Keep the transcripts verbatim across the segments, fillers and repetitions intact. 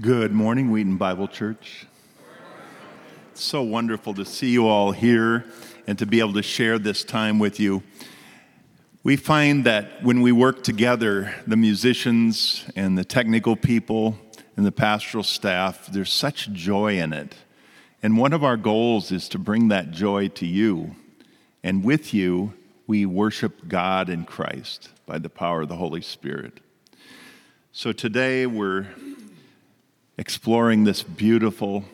Good morning, Wheaton Bible Church. It's so wonderful to see you all here and to be able to share this time with you. We find that when we work together, the musicians and the technical people and the pastoral staff, there's such joy in it. And one of our goals is to bring that joy to you. And with you, we worship God in Christ by the power of the Holy Spirit. So today we're exploring this beautiful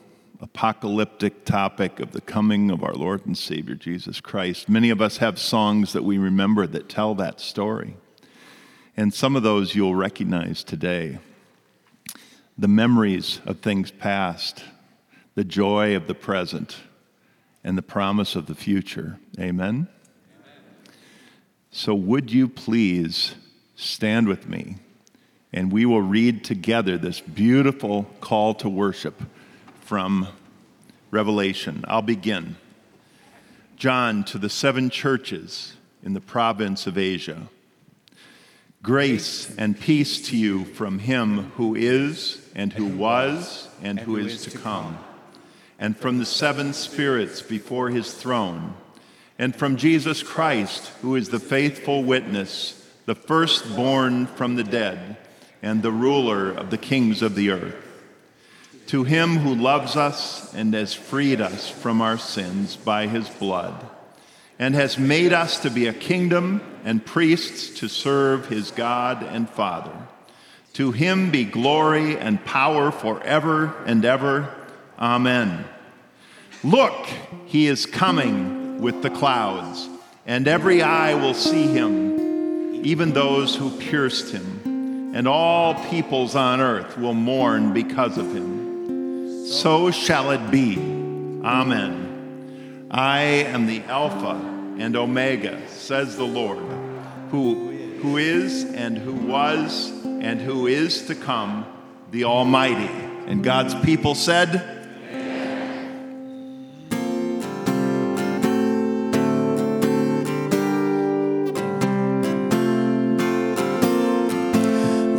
apocalyptic topic of the coming of our Lord and Savior, Jesus Christ. Many of us have songs that we remember that tell that story. And some of those you'll recognize today. The memories of things past, the joy of the present, and the promise of the future. Amen? Amen. So would you please stand with me? And we will read together this beautiful call to worship from Revelation. I'll begin. John to the seven churches in the province of Asia. Grace and peace to you from him who is, and who was, and who is to come, and from the seven spirits before his throne, and from Jesus Christ, who is the faithful witness, the firstborn from the dead, and the ruler of the kings of the earth. To him who loves us and has freed us from our sins by his blood, and has made us to be a kingdom and priests to serve his God and Father. To him be glory and power forever and ever. Amen. Look, he is coming with the clouds, and every eye will see him, even those who pierced him. And all peoples on earth will mourn because of him. So shall it be. Amen. I am the Alpha and Omega, says the Lord, who, who is and who was and who is to come, the Almighty. And God's people said,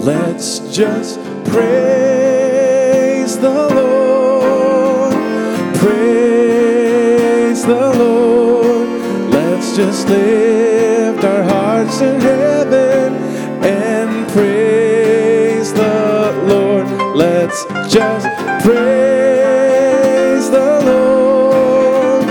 let's just praise the Lord, praise the Lord. Let's just lift our hearts in heaven and praise the Lord. Let's just praise the Lord,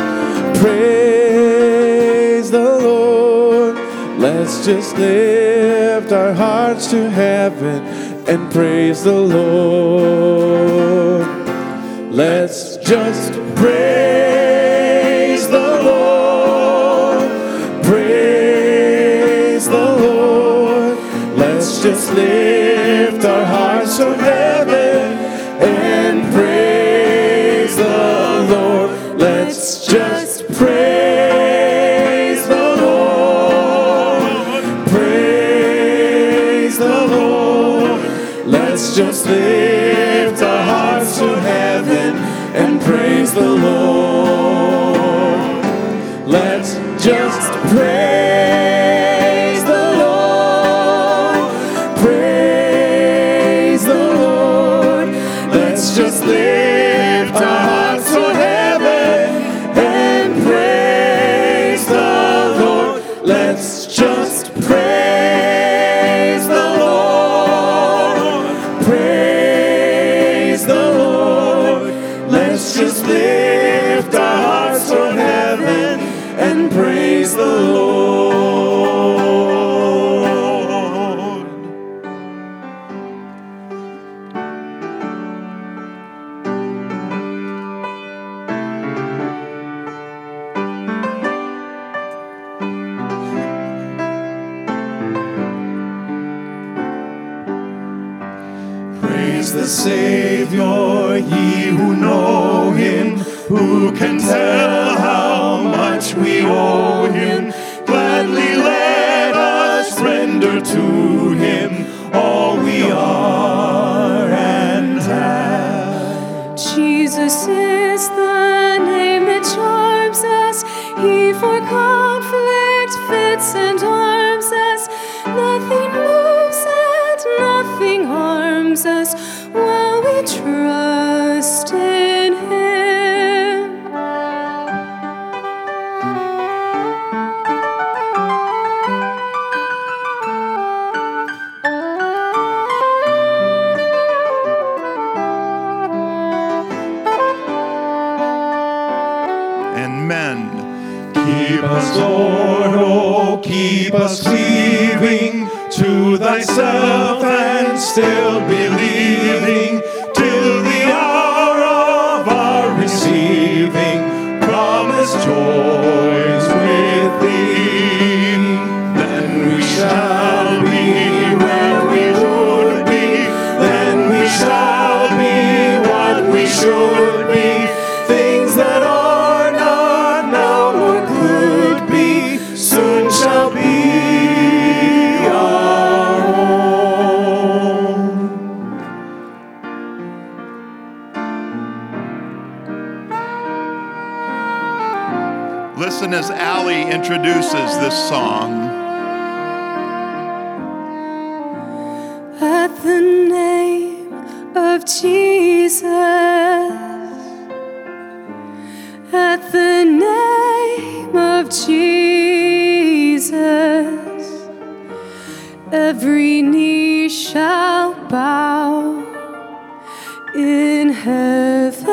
praise the Lord. Let's just lift our hearts to heaven and praise the Lord. Let's just praise the Lord, praise the Lord. Let's just lift our hearts to heaven and praise the Lord. Let's just praise. Let's just lift our hearts to heaven and praise the Lord. Let's just praise the Lord, praise the Lord. Let's just lift our hearts to heaven and praise the Lord. Let's just praise. Praise the Lord. Praise the Savior, ye who know him, who can tell how much we owe him. Gladly let us render to him all we are and have. Jesus is the name that charms us. He for conflict fits and arms us. Nothing moves and nothing harms us while we trust. and men. Keep us, Lord, oh, keep us cleaving to thyself and still believing till the hour of our receiving promise joys with thee. Then we shall be where we would be, then we shall be what we should be, things that are not now or could be, soon shall be our own. Listen as Allie introduces this song. At the name of Jesus, at the name of Jesus, every knee shall bow in heaven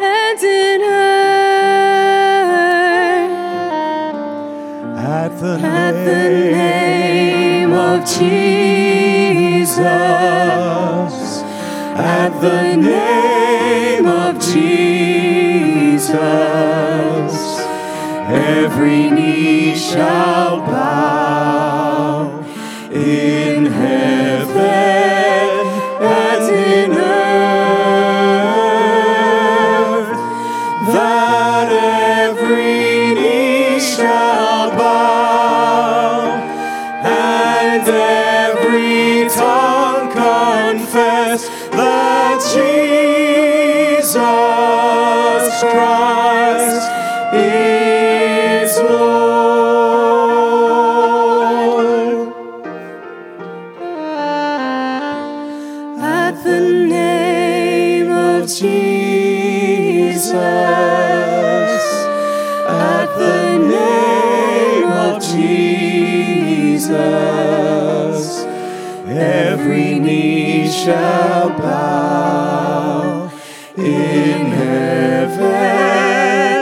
and in earth. At the, at name, the name of Jesus. Jesus, at the name of Jesus, every knee shall bow in heaven and in earth, that every knee shall bow and every tongue that Jesus Christ is Lord. At the name of Jesus, at the name of Jesus, every knee shall bow in heaven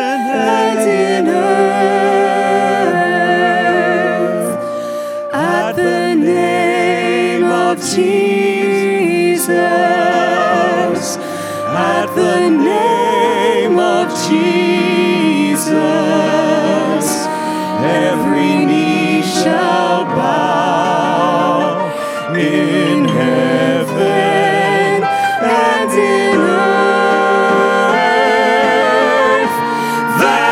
and in earth. At the name of Jesus, at the name of Jesus, every knee shall bow in heaven and in earth, that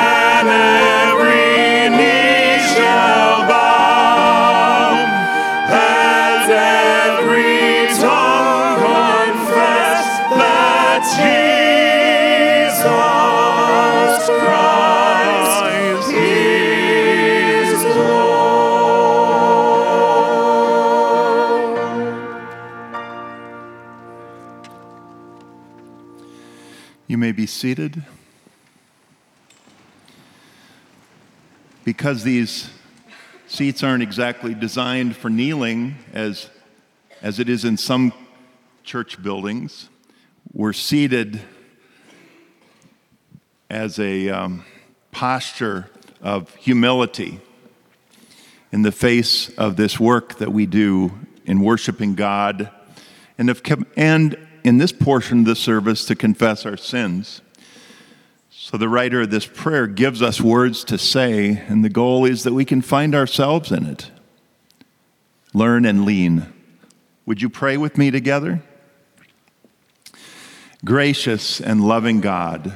every knee shall bow, and every tongue confess that Jesus Christ is Lord. You may be seated. Because these seats aren't exactly designed for kneeling, as, as it is in some church buildings, we're seated as a um, posture of humility in the face of this work that we do in worshiping God and of and in this portion of the service to confess our sins. So the writer of this prayer gives us words to say, and the goal is that we can find ourselves in it. Learn and lean. Would you pray with me together? Gracious and loving God,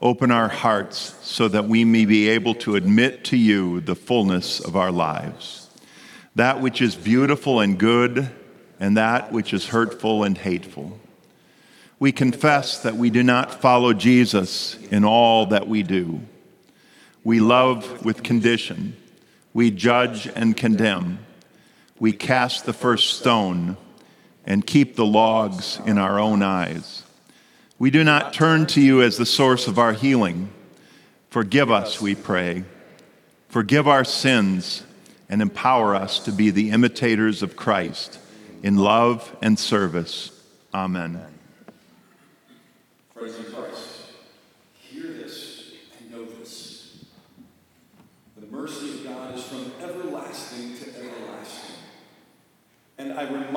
open our hearts so that we may be able to admit to you the fullness of our lives, that which is beautiful and good, and that which is hurtful and hateful. We confess that we do not follow Jesus in all that we do. We love with condition. We judge and condemn. We cast the first stone and keep the logs in our own eyes. We do not turn to you as the source of our healing. Forgive us, we pray. Forgive our sins and empower us to be the imitators of Christ in love and service. Amen. Amen. Friends in Christ, hear this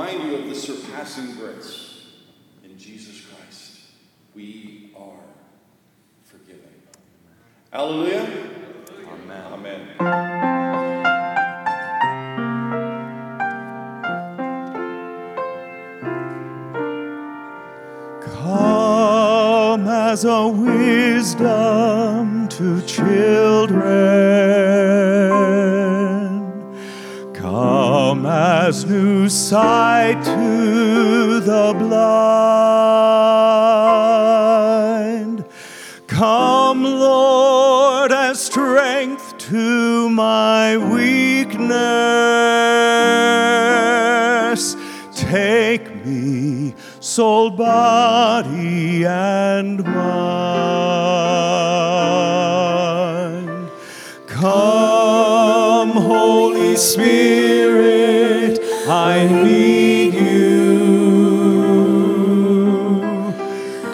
remind you of the surpassing grace in Jesus Christ. We are forgiven. Hallelujah. Amen. Amen. As a wisdom to children, come as new sight to the blind, come, Lord, as strength to my weakness, take me, soul, body, and mind. Come, Holy Spirit, I need you.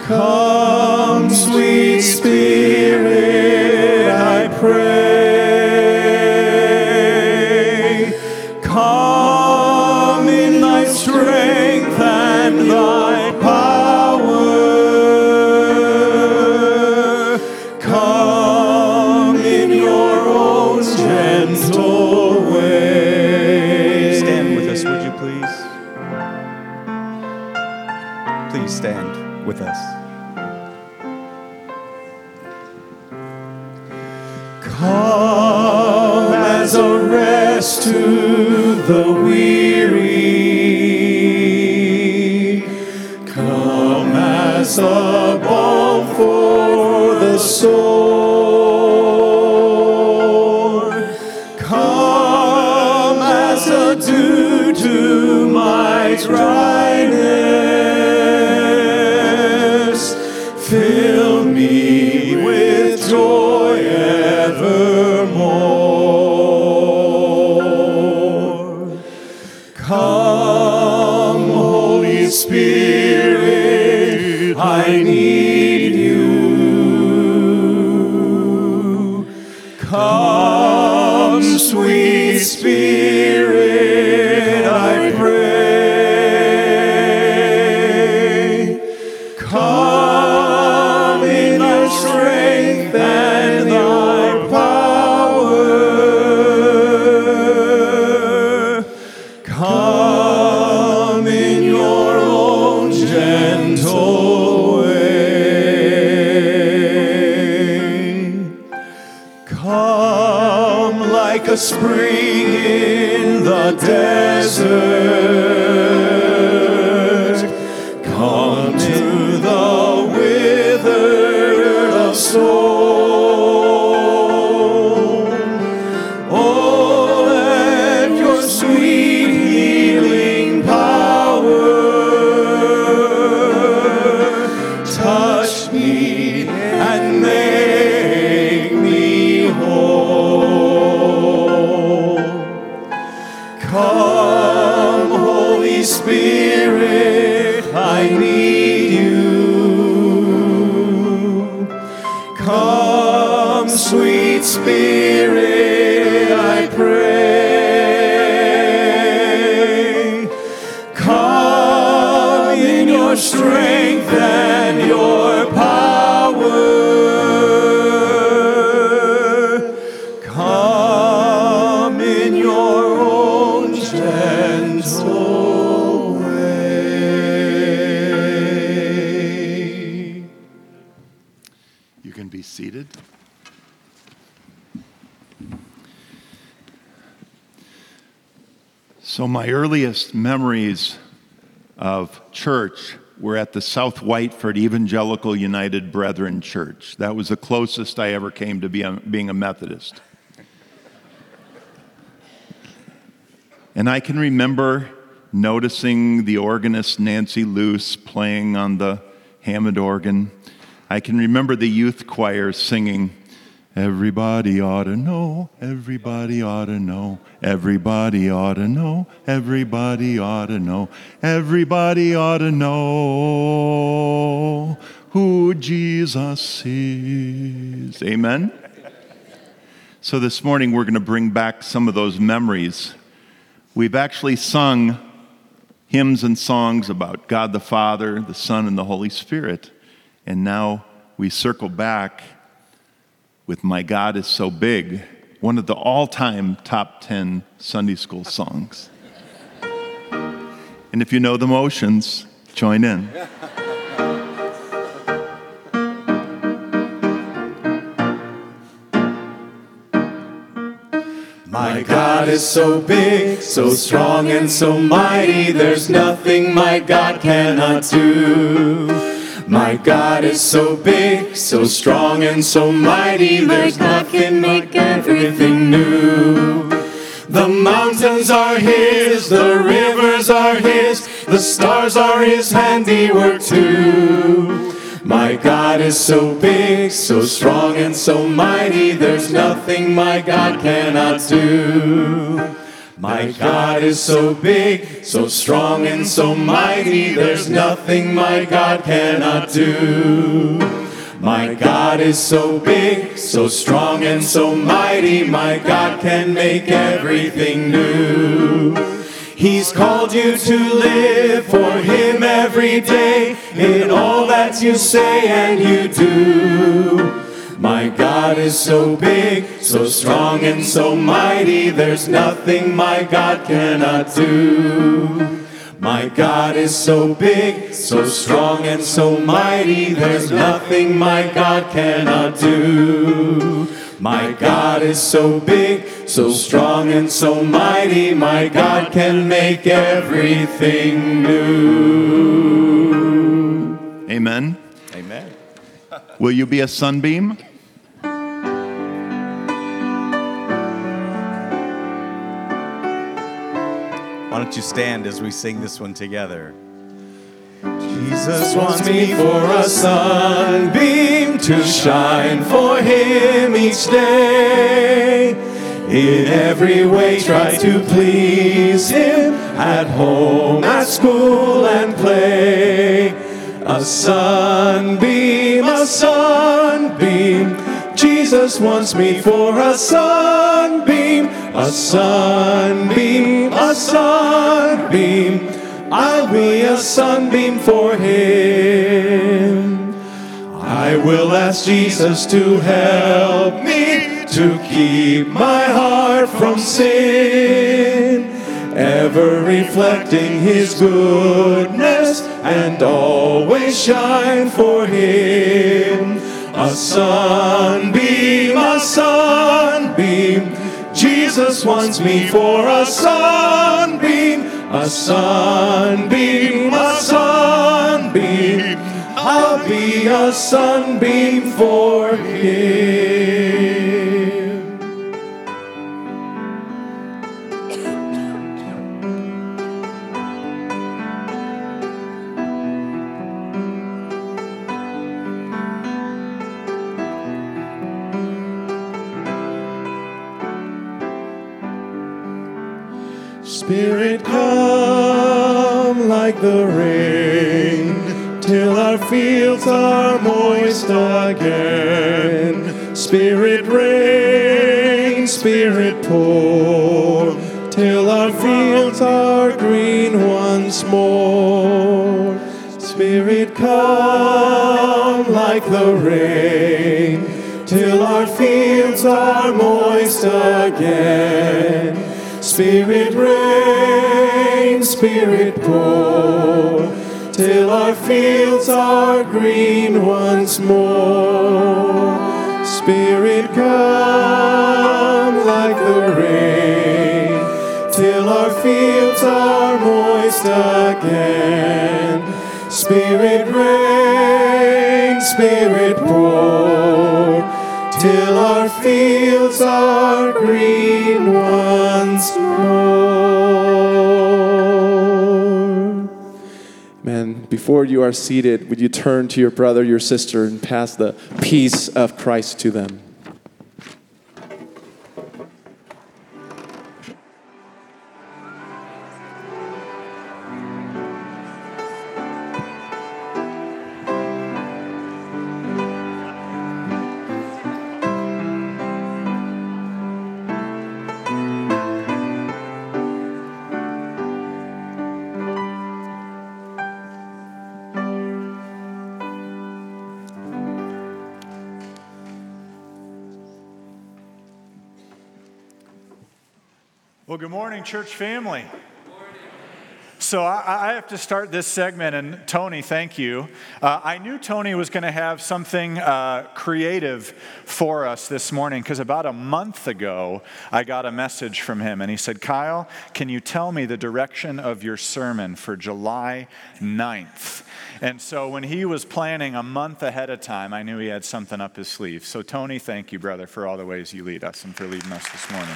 Come, sweet Spirit, I pray. Come in thy strength and thy with us. Come as a rest to the weary, come as a balm for the soul, come as a dew to my dryness. Fill me with joy evermore. Come, Holy Spirit, I need you. Come, sweet Spirit, I pray. Come, and thy power, come in your own gentle way. Come like a spring in the desert, come to the withered of soul. Spirit, I pray, come in your strength and your power, come in your own gentle way. You can be seated. So my earliest memories of church were at the South Whiteford Evangelical United Brethren Church. That was the closest I ever came to be a, being a Methodist. And I can remember noticing the organist Nancy Luce playing on the Hammond organ. I can remember the youth choir singing, "Everybody ought to know, everybody ought to know, everybody ought to know, everybody ought to know, everybody ought to know who Jesus is." Amen? So this morning we're going to bring back some of those memories. We've actually sung hymns and songs about God the Father, the Son, and the Holy Spirit. And now we circle back with My God Is So Big, one of the all-time top ten Sunday school songs. And if you know the motions, join in. My God is so big, so strong and so mighty, there's nothing my God cannot do. My God is so big, so strong and so mighty, there's nothing make everything new. The mountains are His, the rivers are His, the stars are His handiwork too. My God is so big, so strong and so mighty, there's nothing my God cannot do. My God is so big, so strong and so mighty, there's nothing my God cannot do. My God is so big, so strong and so mighty, my God can make everything new. He's called you to live for Him every day, in all that you say and you do. My God is so big, so strong and so mighty, there's nothing my God cannot do. My God is so big, so strong and so mighty, there's nothing my God cannot do. My God is so big, so strong and so mighty, my God can make everything new. Amen. Amen. Will you be a sunbeam? Why don't you stand as we sing this one together? Jesus wants me for a sunbeam to shine for Him each day. In every way try to please Him, at home, at school, and play. A sunbeam, a sunbeam, Jesus wants me for a sunbeam. A sunbeam, a sunbeam, I'll be a sunbeam for Him. I will ask Jesus to help me to keep my heart from sin, ever reflecting His goodness and always shine for Him. A sunbeam, a sunbeam, Jesus wants me for a sunbeam. A sunbeam, a sunbeam, I'll be a sunbeam for Him. Spirit, come like the rain, till our fields are moist again. Spirit, rain, Spirit, pour, till our fields are green once more. Spirit, come like the rain, till our fields are moist again. Spirit, rain, Spirit, pour, till our fields are green once more. Spirit, come like the rain, till our fields are moist again. Spirit, rain, Spirit, pour, till our fields are green once more. Man, before you are seated, would you turn to your brother, your sister, and pass the peace of Christ to them? Well, good morning, church family. Good morning. So I, I have to start this segment, and Tony, thank you. Uh, I knew Tony was going to have something uh, creative for us this morning, because about a month ago, I got a message from him, and he said, Kyle, can you tell me the direction of your sermon for July ninth? And so when he was planning a month ahead of time, I knew he had something up his sleeve. So Tony, thank you, brother, for all the ways you lead us and for leading us this morning.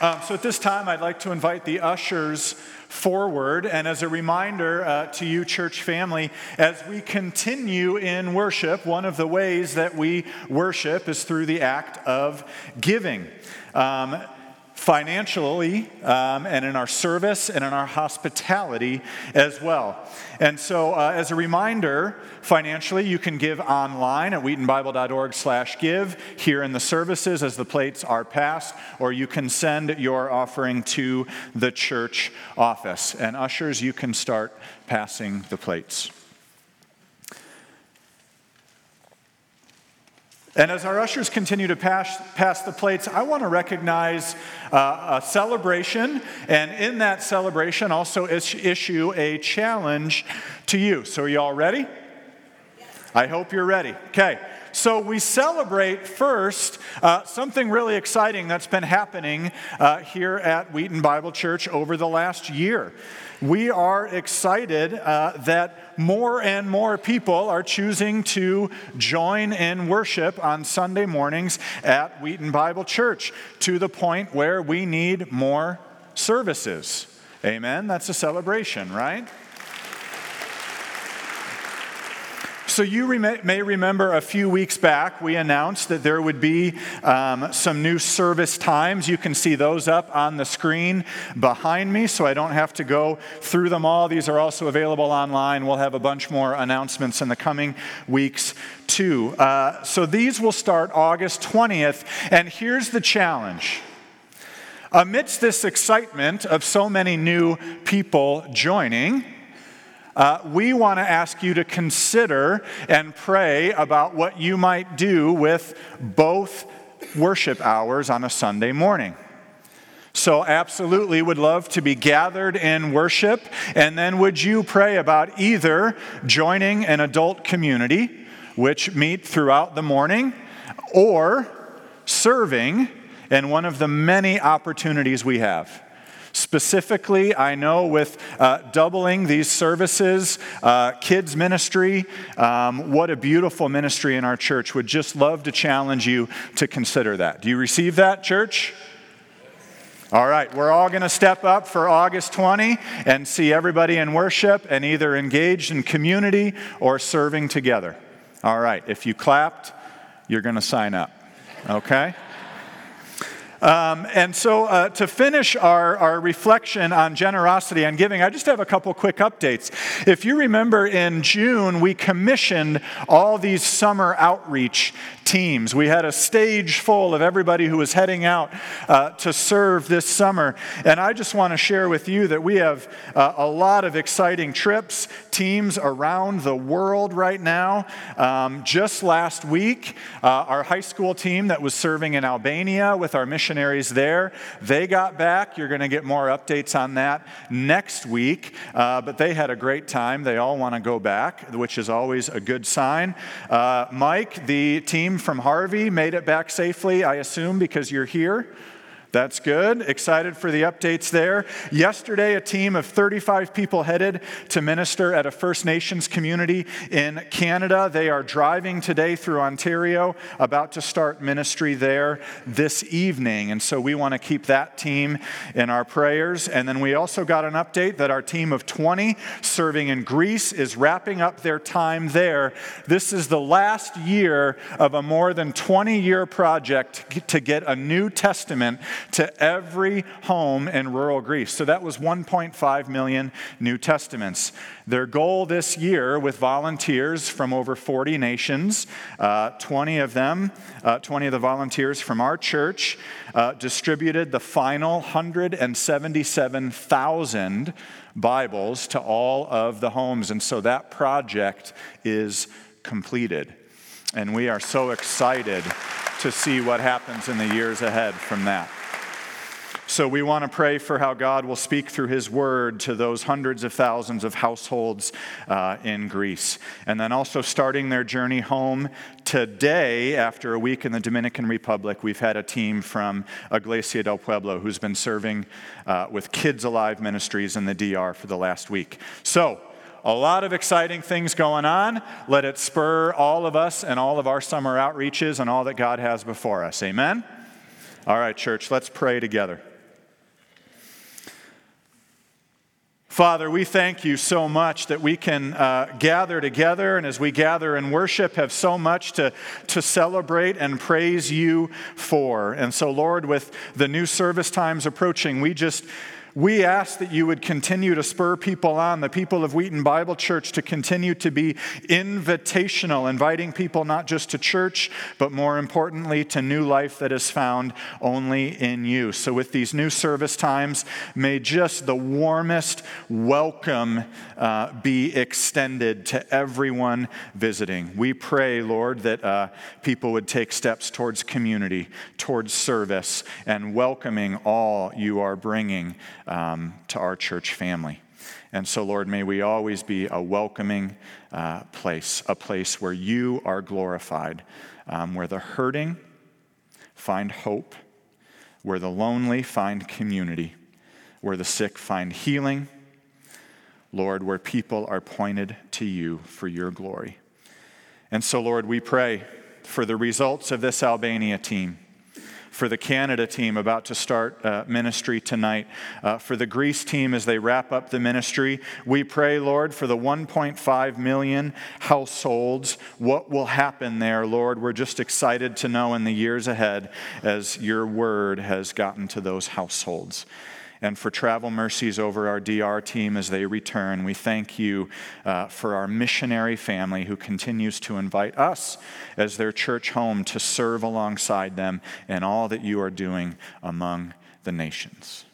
Um, so at this time, I'd like to invite the ushers forward. And as a reminder uh, to you, church family, as we continue in worship, one of the ways that we worship is through the act of giving. Um, financially, um, and in our service, and in our hospitality as well. And so uh, as a reminder, financially, you can give online at wheatonbible.org slash give, here in the services as the plates are passed, or you can send your offering to the church office. And ushers, you can start passing the plates. And as our ushers continue to pass, pass the plates, I want to recognize uh, a celebration, and in that celebration also is, issue a challenge to you. So are you all ready? Yes. I hope you're ready. Okay. So we celebrate first uh, something really exciting that's been happening uh, here at Wheaton Bible Church over the last year. We are excited uh, that more and more people are choosing to join in worship on Sunday mornings at Wheaton Bible Church, to the point where we need more services. Amen? That's a celebration, right? So you may remember a few weeks back, we announced that there would be um, some new service times. You can see those up on the screen behind me, so I don't have to go through them all. These are also available online. We'll have a bunch more announcements in the coming weeks, too. Uh, so these will start August twentieth, and here's the challenge. Amidst this excitement of so many new people joining, Uh, we want to ask you to consider and pray about what you might do with both worship hours on a Sunday morning. So absolutely would love to be gathered in worship, and then would you pray about either joining an adult community, which meet throughout the morning, or serving in one of the many opportunities we have. Specifically, I know with uh, doubling these services, uh, kids ministry, um, what a beautiful ministry in our church. Would just love to challenge you to consider that. Do you receive that, church? All right, we're all going to step up for August twentieth and see everybody in worship and either engaged in community or serving together. All right, if you clapped, you're going to sign up, okay? Um, and so uh, to finish our, our reflection on generosity and giving, I just have a couple quick updates. If you remember, in June, we commissioned all these summer outreach teams. We had a stage full of everybody who was heading out uh, to serve this summer. And I just want to share with you that we have uh, a lot of exciting trips, teams around the world right now. Um, just last week, uh, our high school team that was serving in Albania with our mission there. They got back. You're going to get more updates on that next week, uh, but they had a great time. They all want to go back, which is always a good sign. Uh, Mike, the team from Harvey, made it back safely, I assume, because you're here. That's good. Excited for the updates there. Yesterday, a team of thirty-five people headed to minister at a First Nations community in Canada. They are driving today through Ontario, about to start ministry there this evening. And so we want to keep that team in our prayers. And then we also got an update that our team of twenty serving in Greece is wrapping up their time there. This is the last year of a more than twenty-year project to get a New Testament to every home in rural Greece. So that was one point five million New Testaments. Their goal this year, with volunteers from over forty nations, uh, twenty of them, uh, twenty of the volunteers from our church, uh, distributed the final one hundred seventy-seven thousand Bibles to all of the homes. And so that project is completed. And we are so excited to see what happens in the years ahead from that. So we want to pray for how God will speak through his word to those hundreds of thousands of households uh, in Greece. And then also starting their journey home today, after a week in the Dominican Republic, we've had a team from Iglesia del Pueblo who's been serving uh, with Kids Alive Ministries in the D R for the last week. So a lot of exciting things going on. Let it spur all of us and all of our summer outreaches and all that God has before us. Amen? All right, church, let's pray together. Father, we thank you so much that we can uh, gather together, and as we gather and worship, have so much to, to celebrate and praise you for. And so, Lord, with the new service times approaching, we just... We ask that you would continue to spur people on, the people of Wheaton Bible Church, to continue to be invitational, inviting people not just to church, but more importantly, to new life that is found only in you. So with these new service times, may just the warmest welcome uh, be extended to everyone visiting. We pray, Lord, that uh, people would take steps towards community, towards service, and welcoming all you are bringing Um, to our church family. And so, Lord, may we always be a welcoming uh, place, a place where you are glorified, um, where the hurting find hope, where the lonely find community, where the sick find healing, Lord, where people are pointed to you for your glory. And so, Lord, we pray for the results of this Albania team, for the Canada team about to start uh, ministry tonight, uh, for the Greece team as they wrap up the ministry. We pray, Lord, for the one point five million households. What will happen there, Lord? We're just excited to know in the years ahead as your word has gotten to those households. And for travel mercies over our D R team as they return, we thank you uh, for our missionary family who continues to invite us as their church home to serve alongside them in all that you are doing among the nations.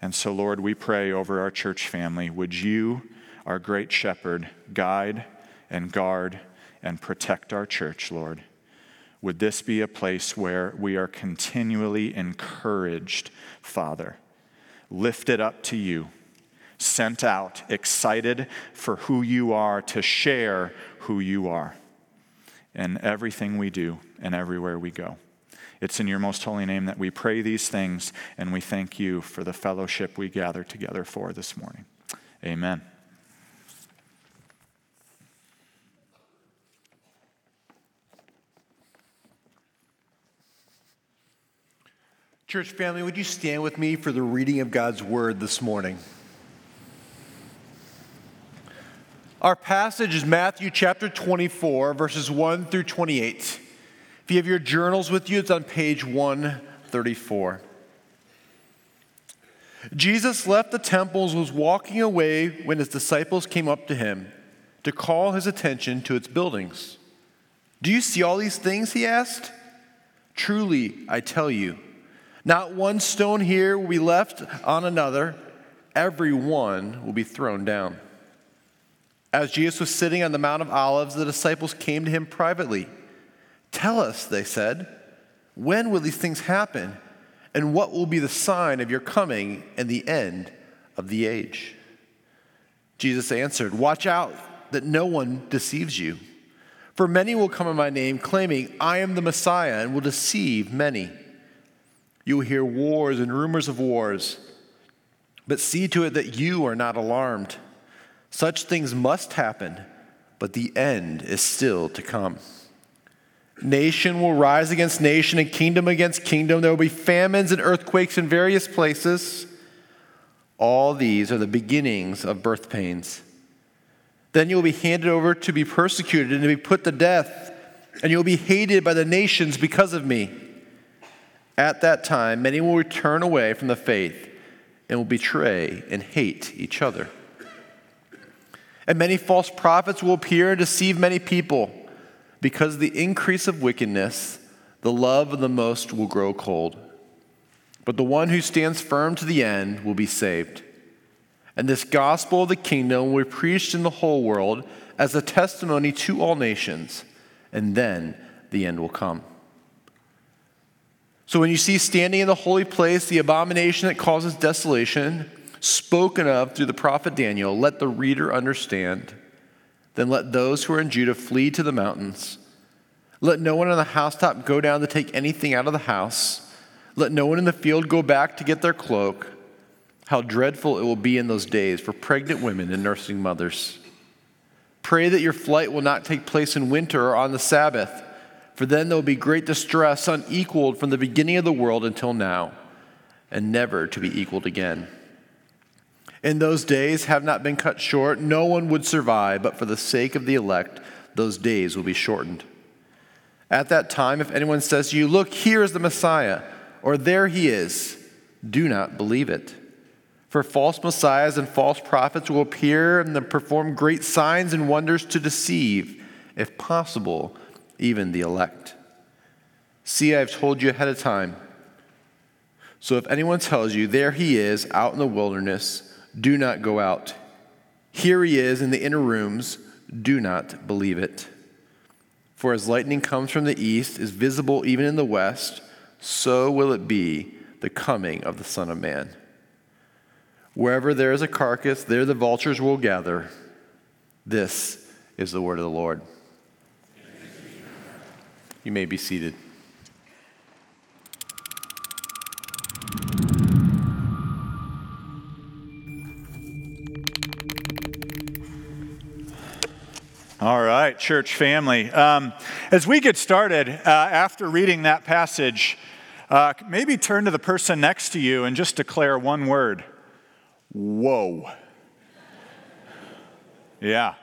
And so, Lord, we pray over our church family, would you, our great shepherd, guide and guard and protect our church, Lord? Would this be a place where we are continually encouraged, Father, lifted up to you, sent out, excited for who you are, to share who you are in everything we do and everywhere we go. It's in your most holy name that we pray these things, and we thank you for the fellowship we gather together for this morning. Amen. Church family, would you stand with me for the reading of God's word this morning? Our passage is Matthew chapter twenty-four, verses one through twenty-eight. If you have your journals with you, it's on page one thirty-four. Jesus left the temple and was walking away when his disciples came up to him to call his attention to its buildings. "Do you see all these things?" he asked. "Truly, I tell you, not one stone here will be left on another. Every one will be thrown down." As Jesus was sitting on the Mount of Olives, the disciples came to him privately. "Tell us," they said, "when will these things happen? And what will be the sign of your coming and the end of the age?" Jesus answered, "Watch out that no one deceives you. For many will come in my name, claiming, 'I am the Messiah,' and will deceive many. You will hear wars and rumors of wars, but see to it that you are not alarmed. Such things must happen, but the end is still to come. Nation will rise against nation and kingdom against kingdom. There will be famines and earthquakes in various places. All these are the beginnings of birth pains. Then you will be handed over to be persecuted and to be put to death, and you will be hated by the nations because of me. At that time, many will turn away from the faith and will betray and hate each other. And many false prophets will appear and deceive many people. Because of the increase of wickedness, the love of the most will grow cold. But the one who stands firm to the end will be saved. And this gospel of the kingdom will be preached in the whole world as a testimony to all nations, and then the end will come. So when you see standing in the holy place, the abomination that causes desolation, spoken of through the prophet Daniel, let the reader understand. Then let those who are in Judah flee to the mountains. Let no one on the housetop go down to take anything out of the house. Let no one in the field go back to get their cloak. How dreadful it will be in those days for pregnant women and nursing mothers. Pray that your flight will not take place in winter or on the Sabbath, for then there will be great distress unequaled from the beginning of the world until now, and never to be equaled again. In those days have not been cut short. No one would survive, but for the sake of the elect, those days will be shortened. At that time, if anyone says to you, look, here is the Messiah, or there he is, do not believe it. For false messiahs and false prophets will appear and perform great signs and wonders to deceive, if possible, even the elect. See, I have told you ahead of time. So if anyone tells you, there he is, out in the wilderness, do not go out. Here he is in the inner rooms, do not believe it. For as lightning comes from the east, is visible even in the west, so will it be the coming of the Son of Man. Wherever there is a carcass, there the vultures will gather. This is the word of the Lord. You may be seated. All right, church family. Um, as we get started, uh, after reading that passage, uh, maybe turn to the person next to you and just declare one word. Whoa. Yeah.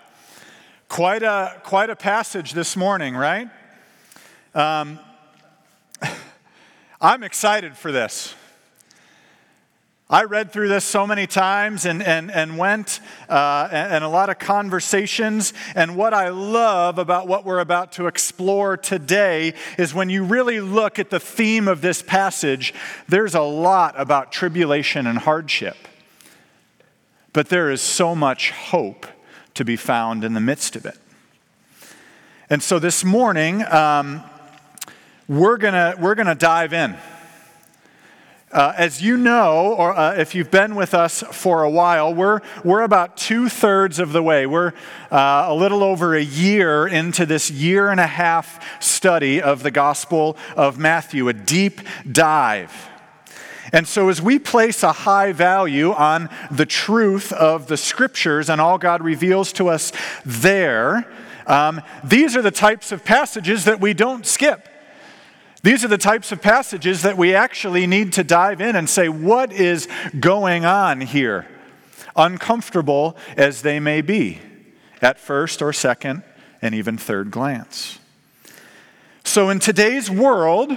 Quite a quite a passage this morning, right? Um, I'm excited for this. I read through this so many times and and, and went uh, and, and a lot of conversations. And what I love about what we're about to explore today is when you really look at the theme of this passage, there's a lot about tribulation and hardship. But there is so much hope to be found in the midst of it. And so this morning, um, we're gonna we're gonna dive in. Uh, as you know, or uh, if you've been with us for a while, we're we're about two thirds of the way. We're uh, a little over a year into this year and a half study of the Gospel of Matthew, a deep dive. And so as we place a high value on the truth of the Scriptures and all God reveals to us there, um, these are the types of passages that we don't skip. These are the types of passages that we actually need to dive in and say, what is going on here? Uncomfortable as they may be at first or second and even third glance. So in today's world,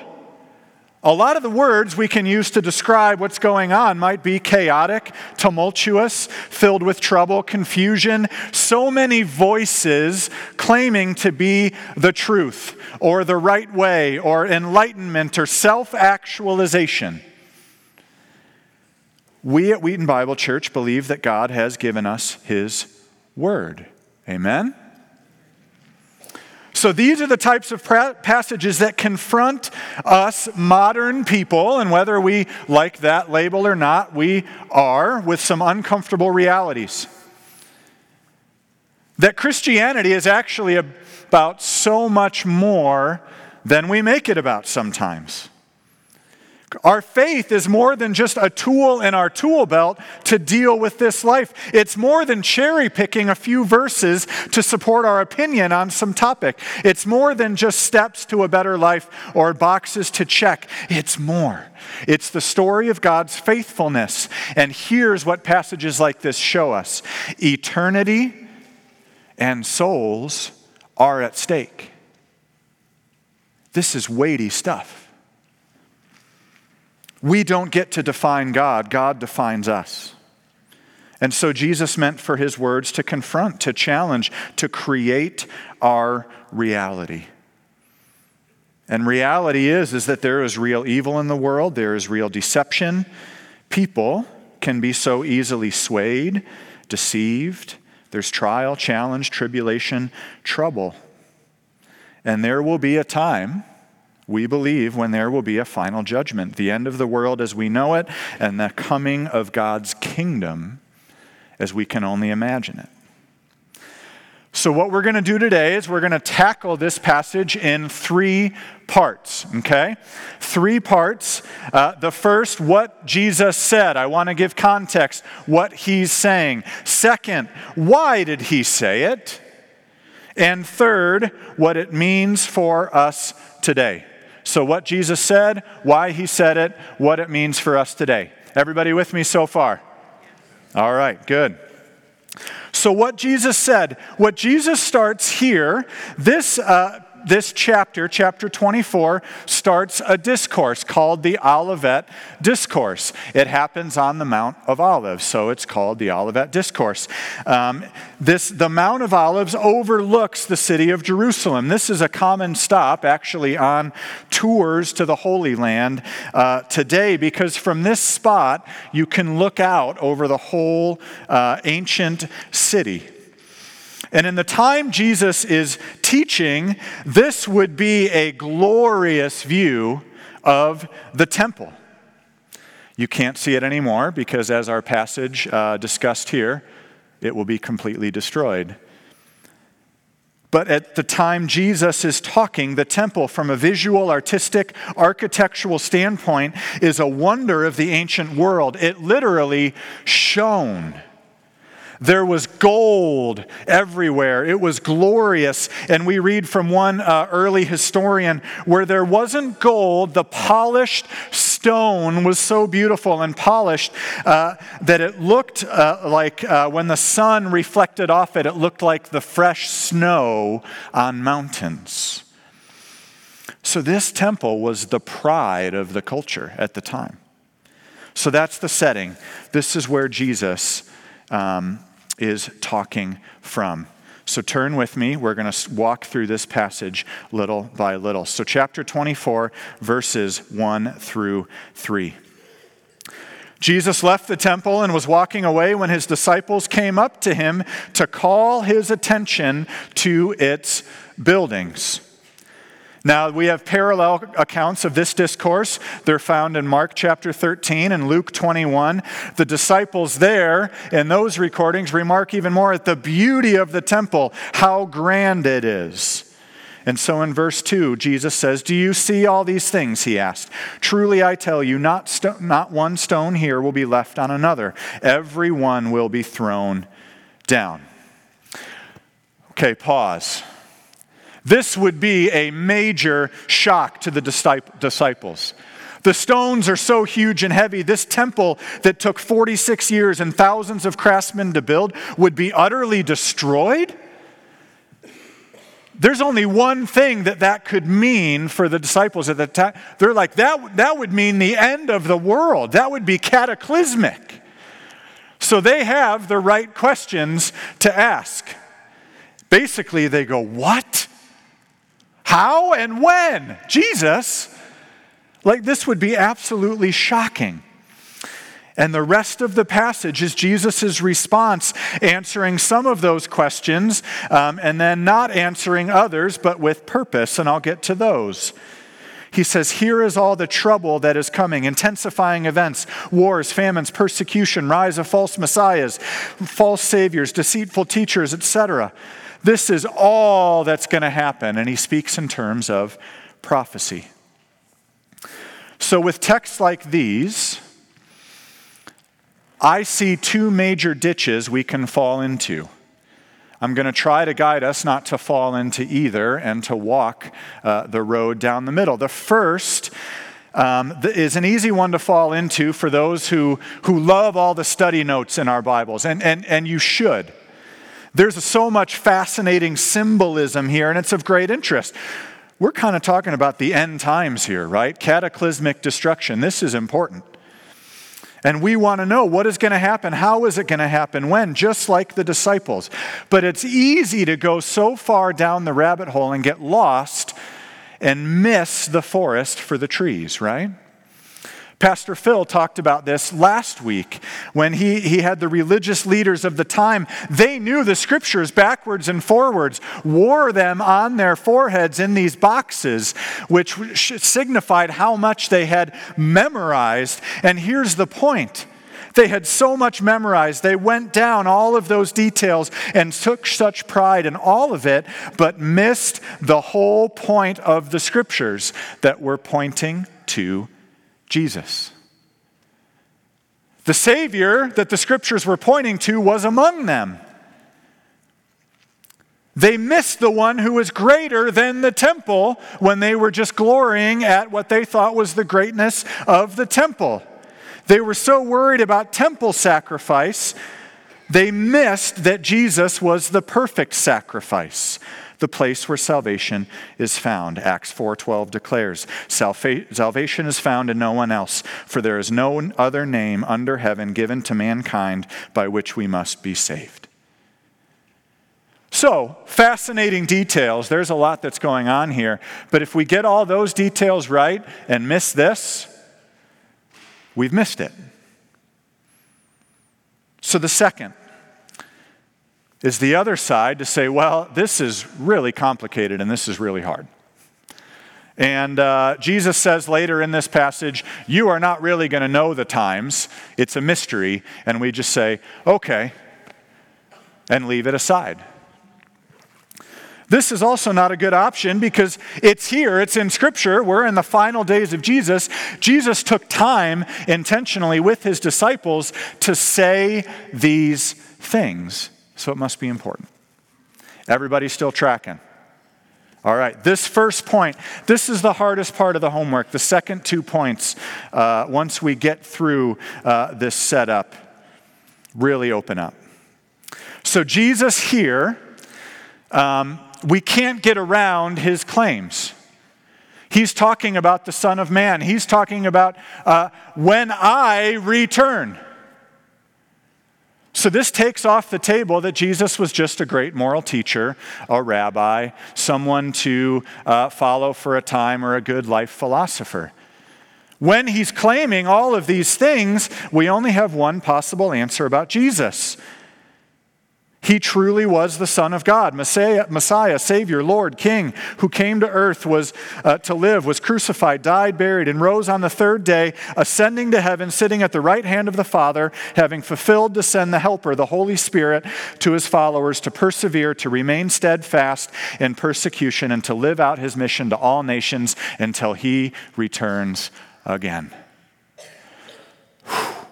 a lot of the words we can use to describe what's going on might be chaotic, tumultuous, filled with trouble, confusion, so many voices claiming to be the truth or the right way or enlightenment or self-actualization. We at Wheaton Bible Church believe that God has given us His Word. Amen? So these are the types of passages that confront us modern people, and whether we like that label or not, we are, with some uncomfortable realities. That Christianity is actually about so much more than we make it about sometimes. Our faith is more than just a tool in our tool belt to deal with this life. It's more than cherry-picking a few verses to support our opinion on some topic. It's more than just steps to a better life or boxes to check. It's more. It's the story of God's faithfulness. And here's what passages like this show us. Eternity and souls are at stake. This is weighty stuff. We don't get to define God. God defines us. And so Jesus meant for His words to confront, to challenge, to create our reality. And reality is, is that there is real evil in the world. There is real deception. People can be so easily swayed, deceived. There's trial, challenge, tribulation, trouble. And there will be a time We believe when there will be a final judgment, the end of the world as we know it, and the coming of God's kingdom as we can only imagine it. So what we're going to do today is we're going to tackle this passage in three parts, okay? Three parts. Uh, the first, what Jesus said. I want to give context, what he's saying. Second, why did he say it? And third, what it means for us today. So what Jesus said, why he said it, what it means for us today. Everybody with me so far? All right, good. So what Jesus said, what Jesus starts here, this uh, this chapter, chapter twenty-four, starts a discourse called the Olivet Discourse. It happens on the Mount of Olives, so it's called the Olivet Discourse. Um, this the Mount of Olives overlooks the city of Jerusalem. This is a common stop, actually, on tours to the Holy Land uh, today, because from this spot, you can look out over the whole uh, ancient city. And in the time Jesus is teaching, this would be a glorious view of the temple. You can't see it anymore because, as our passage uh, discussed here, it will be completely destroyed. But at the time Jesus is talking, the temple, from a visual, artistic, architectural standpoint, is a wonder of the ancient world. It literally shone. There was gold everywhere. It was glorious. And we read from one uh, early historian, where there wasn't gold, the polished stone was so beautiful and polished uh, that it looked uh, like uh, when the sun reflected off it, it looked like the fresh snow on mountains. So this temple was the pride of the culture at the time. So that's the setting. This is where Jesus um, is talking from. So turn with me. We're going to walk through this passage little by little. So chapter twenty-four, verses one through three. Jesus left the temple and was walking away when his disciples came up to him to call his attention to its buildings. Now, we have parallel accounts of this discourse. They're found in Mark chapter thirteen and Luke twenty-one. The disciples there, in those recordings, remark even more at the beauty of the temple, how grand it is. And so in verse two, Jesus says, "Do you see all these things?" he asked. "Truly I tell you, not sto- not one stone here will be left on another. Every one will be thrown down." Okay, pause. This would be a major shock to the disciples. The stones are so huge and heavy, this temple that took forty-six years and thousands of craftsmen to build would be utterly destroyed? There's only one thing that that could mean for the disciples at the time. They're like, that, that would mean the end of the world. That would be cataclysmic. So they have the right questions to ask. Basically, they go, what? How and when? Jesus? Like, this would be absolutely shocking. And the rest of the passage is Jesus' response, answering some of those questions, um, and then not answering others, but with purpose, and I'll get to those. He says, here is all the trouble that is coming, intensifying events, wars, famines, persecution, rise of false messiahs, false saviors, deceitful teachers, et cetera. This is all that's going to happen. And he speaks in terms of prophecy. So with texts like these, I see two major ditches we can fall into. I'm going to try to guide us not to fall into either and to walk uh, the road down the middle. The first um, th- is an easy one to fall into for those who, who love all the study notes in our Bibles, and, and, and you should. There's so much fascinating symbolism here, and it's of great interest. We're kind of talking about the end times here, right? Cataclysmic destruction. This is important. And we want to know what is going to happen, how is it going to happen, when, just like the disciples. But it's easy to go so far down the rabbit hole and get lost and miss the forest for the trees, right? Pastor Phil talked about this last week when he, he had the religious leaders of the time. They knew the scriptures backwards and forwards, wore them on their foreheads in these boxes, which signified how much they had memorized. And here's the point. They had so much memorized. They went down all of those details and took such pride in all of it, but missed the whole point of the scriptures that were pointing to Jesus. The Savior that the scriptures were pointing to was among them. They missed the one who was greater than the temple when they were just glorying at what they thought was the greatness of the temple. They were so worried about temple sacrifice, they missed that Jesus was the perfect sacrifice, the place where salvation is found. Acts four twelve declares, "Salvation is found in no one else, for there is no other name under heaven given to mankind by which we must be saved." So, fascinating details. There's a lot that's going on here. But if we get all those details right and miss this, we've missed it. So the second is the other side to say, well, this is really complicated and this is really hard. And uh, Jesus says later in this passage, you are not really going to know the times. It's a mystery. And we just say, okay, and leave it aside. This is also not a good option because it's here, it's in Scripture. We're in the final days of Jesus. Jesus took time intentionally with his disciples to say these things. So it must be important. Everybody's still tracking. All right, this first point, this is the hardest part of the homework, the second two points, uh, once we get through uh, this setup, really open up. So Jesus here, um, we can't get around his claims. He's talking about the Son of Man. He's talking about uh, when I return. So this takes off the table that Jesus was just a great moral teacher, a rabbi, someone to uh, follow for a time, or a good life philosopher. When he's claiming all of these things, we only have one possible answer about Jesus. He truly was the Son of God, Messiah, Messiah, Savior, Lord, King, who came to earth, was uh, to live, was crucified, died, buried, and rose on the third day, ascending to heaven, sitting at the right hand of the Father, having fulfilled to send the Helper, the Holy Spirit, to his followers to persevere, to remain steadfast in persecution, and to live out his mission to all nations until he returns again. Whew.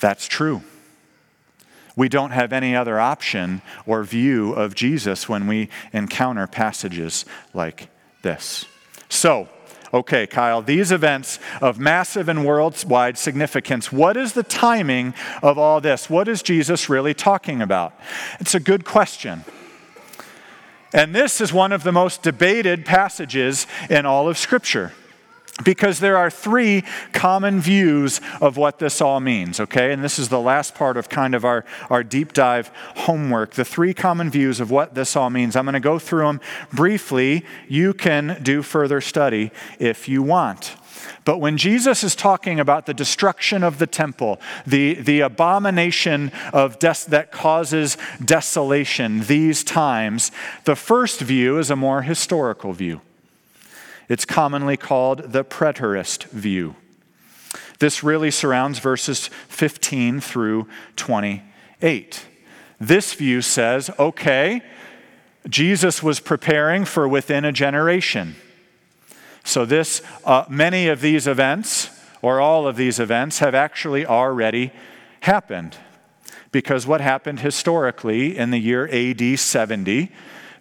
That's true. We don't have any other option or view of Jesus when we encounter passages like this. So, okay, Kyle, these events of massive and worldwide significance, what is the timing of all this? What is Jesus really talking about? It's a good question. And this is one of the most debated passages in all of Scripture, because there are three common views of what this all means, okay? And this is the last part of kind of our, our deep dive homework. The three common views of what this all means. I'm going to go through them briefly. You can do further study if you want. But when Jesus is talking about the destruction of the temple, the, the abomination of des- that causes desolation these times, the first view is a more historical view. It's commonly called the preterist view. This really surrounds verses fifteen through twenty-eight. This view says, okay, Jesus was preparing for within a generation. So this, uh, many of these events, or all of these events, have actually already happened. Because what happened historically in the year A D seventy,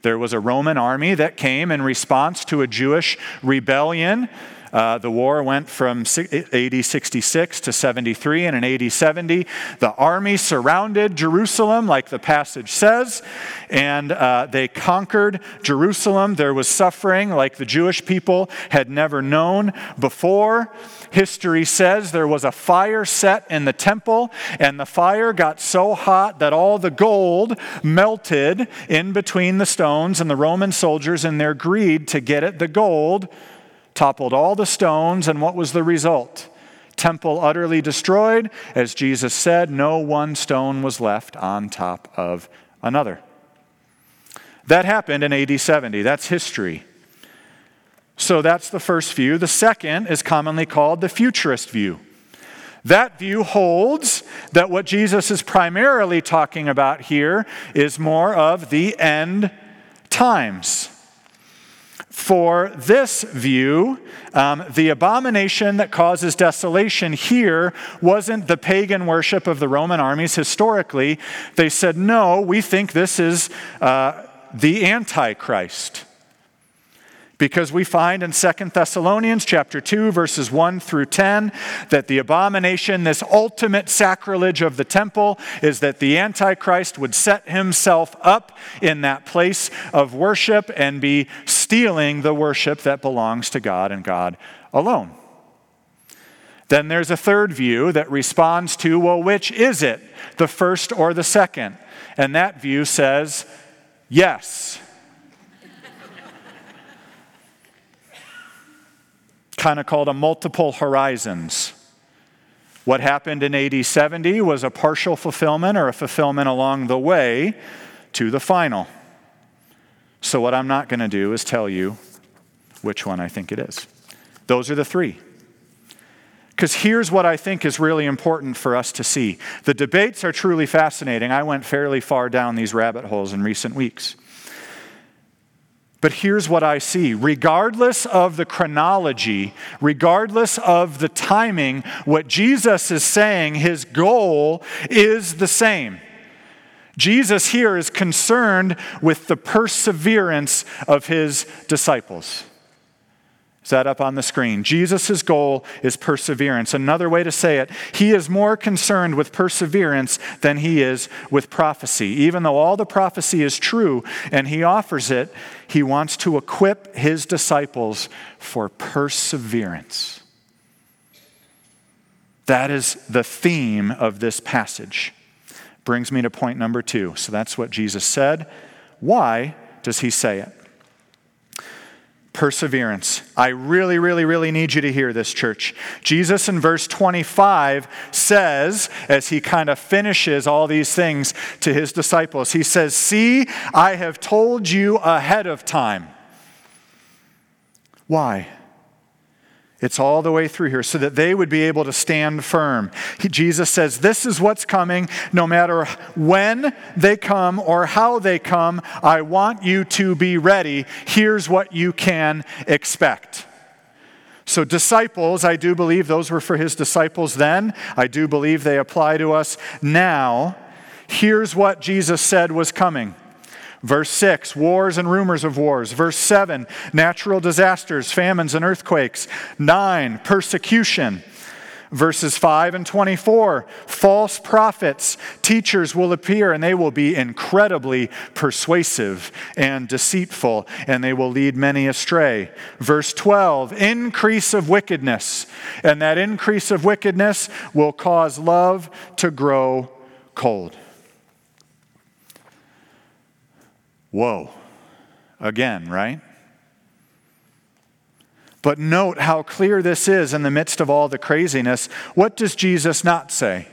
there was a Roman army that came in response to a Jewish rebellion. Uh, the war went from A D sixty-six to seventy-three, and in A D seventy, the army surrounded Jerusalem, like the passage says, and uh, they conquered Jerusalem. There was suffering like the Jewish people had never known before. History says there was a fire set in the temple, and the fire got so hot that all the gold melted in between the stones, and the Roman soldiers, in their greed to get at the gold, toppled all the stones, and what was the result? Temple utterly destroyed. As Jesus said, no one stone was left on top of another. That happened in A D seventy. That's history. So that's the first view. The second is commonly called the futurist view. That view holds that what Jesus is primarily talking about here is more of the end times. For this view, um, the abomination that causes desolation here wasn't the pagan worship of the Roman armies historically. They said, no, we think this is uh, the Antichrist. Because we find in Second Thessalonians chapter two, verses one through ten, that the abomination, this ultimate sacrilege of the temple, is that the Antichrist would set himself up in that place of worship and be stealing the worship that belongs to God and God alone. Then there's a third view that responds to, well, which is it? The first or the second? And that view says, yes. Kind of called a multiple horizons. What happened in A D seventy was a partial fulfillment or a fulfillment along the way to the final. So what I'm not going to do is tell you which one I think it is. Those are the three. Because here's what I think is really important for us to see. The debates are truly fascinating. I went fairly far down these rabbit holes in recent weeks. But here's what I see. Regardless of the chronology, regardless of the timing, what Jesus is saying, his goal is the same. Jesus here is concerned with the perseverance of his disciples. Is that up on the screen? Jesus' goal is perseverance. Another way to say it, he is more concerned with perseverance than he is with prophecy. Even though all the prophecy is true and he offers it, he wants to equip his disciples for perseverance. That is the theme of this passage. Brings me to point number two. So that's what Jesus said. Why does he say it? Perseverance. I really, really, really need you to hear this, church. Jesus in verse twenty-five says, as he kind of finishes all these things to his disciples, he says, see, I have told you ahead of time. Why? It's all the way through here so that they would be able to stand firm. He, Jesus says, this is what's coming. No matter when they come or how they come, I want you to be ready. Here's what you can expect. So disciples, I do believe those were for his disciples then. I do believe they apply to us now. Here's what Jesus said was coming. Verse six, wars and rumors of wars. Verse seven, natural disasters, famines and earthquakes. nine, persecution. Verses five and twenty-four, false prophets, teachers will appear and they will be incredibly persuasive and deceitful and they will lead many astray. Verse twelve, increase of wickedness. And that increase of wickedness will cause love to grow cold. Whoa, again, right? But note how clear this is in the midst of all the craziness. What does Jesus not say?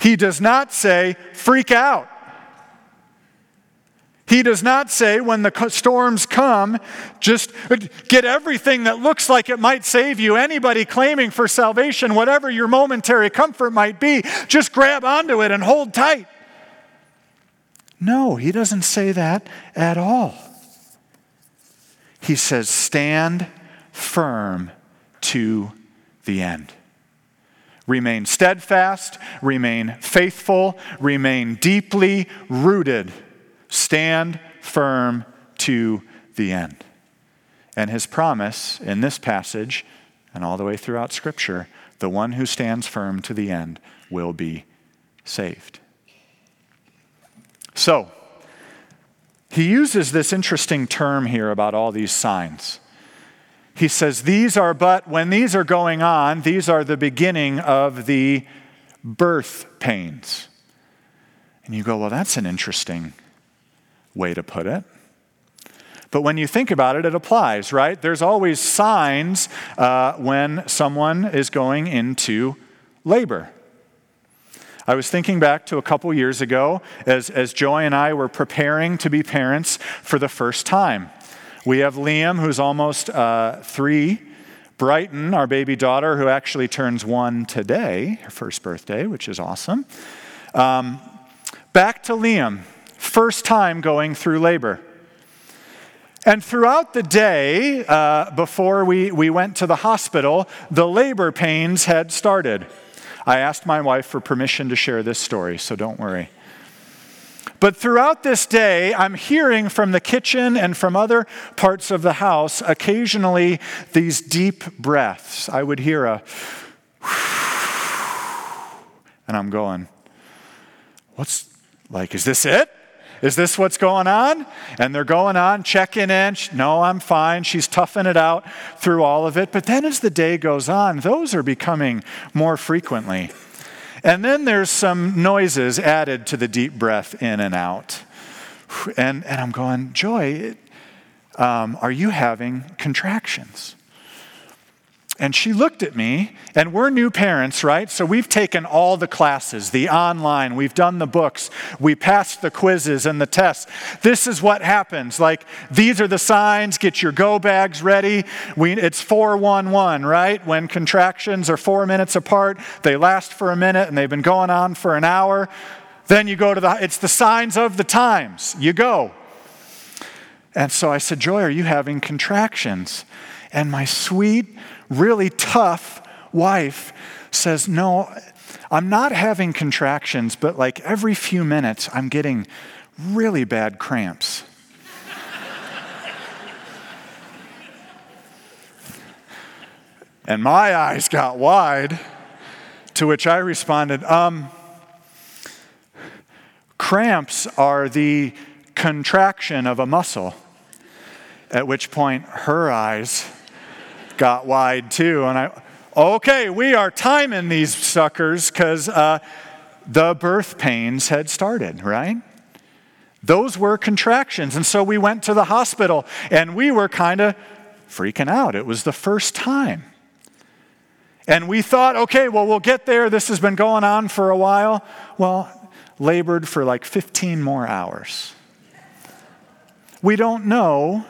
He does not say, freak out. He does not say, when the storms come, just get everything that looks like it might save you. Anybody claiming for salvation, whatever your momentary comfort might be, just grab onto it and hold tight. No, he doesn't say that at all. He says, stand firm to the end. Remain steadfast, remain faithful, remain deeply rooted. Stand firm to the end. And his promise in this passage and all the way throughout Scripture, the one who stands firm to the end will be saved. So, he uses this interesting term here about all these signs. He says, these are but, when these are going on, these are the beginning of the birth pains. And you go, well, that's an interesting way to put it. But when you think about it, it applies, right? There's always signs uh, when someone is going into labor. I was thinking back to a couple years ago as, as Joy and I were preparing to be parents for the first time. We have Liam, who's almost uh, three, Brighton, our baby daughter, who actually turns one today, her first birthday, which is awesome. Um, back to Liam, first time going through labor. And throughout the day, uh, before we, we went to the hospital, the labor pains had started. I asked my wife for permission to share this story, so don't worry. But throughout this day, I'm hearing from the kitchen and from other parts of the house, occasionally these deep breaths. I would hear a, and I'm going, what's, like, is this it? Is this what's going on? And they're going on, checking in. No, I'm fine. She's toughing it out through all of it. But then as the day goes on, those are becoming more frequently. And then there's some noises added to the deep breath in and out. And, and I'm going, Joy, um, are you having contractions? And she looked at me, and we're new parents, right? So we've taken all the classes, the online, we've done the books, we passed the quizzes and the tests. This is what happens. Like, these are the signs, get your go bags ready. We, it's four one one, right? When contractions are four minutes apart, they last for a minute, and they've been going on for an hour. Then you go to the, it's the signs of the times. You go. And so I said, Joy, are you having contractions? And my sweet, really tough wife says, no, I'm not having contractions, but like every few minutes, I'm getting really bad cramps. And my eyes got wide, to which I responded, um, cramps are the contraction of a muscle. At which point, her eyes got wide too, and I, okay, we are timing these suckers because uh, the birth pains had started, right? Those were contractions, and so we went to the hospital, and we were kind of freaking out. It was the first time. And we thought, okay, well, we'll get there. This has been going on for a while. Well, labored for like fifteen more hours. We don't know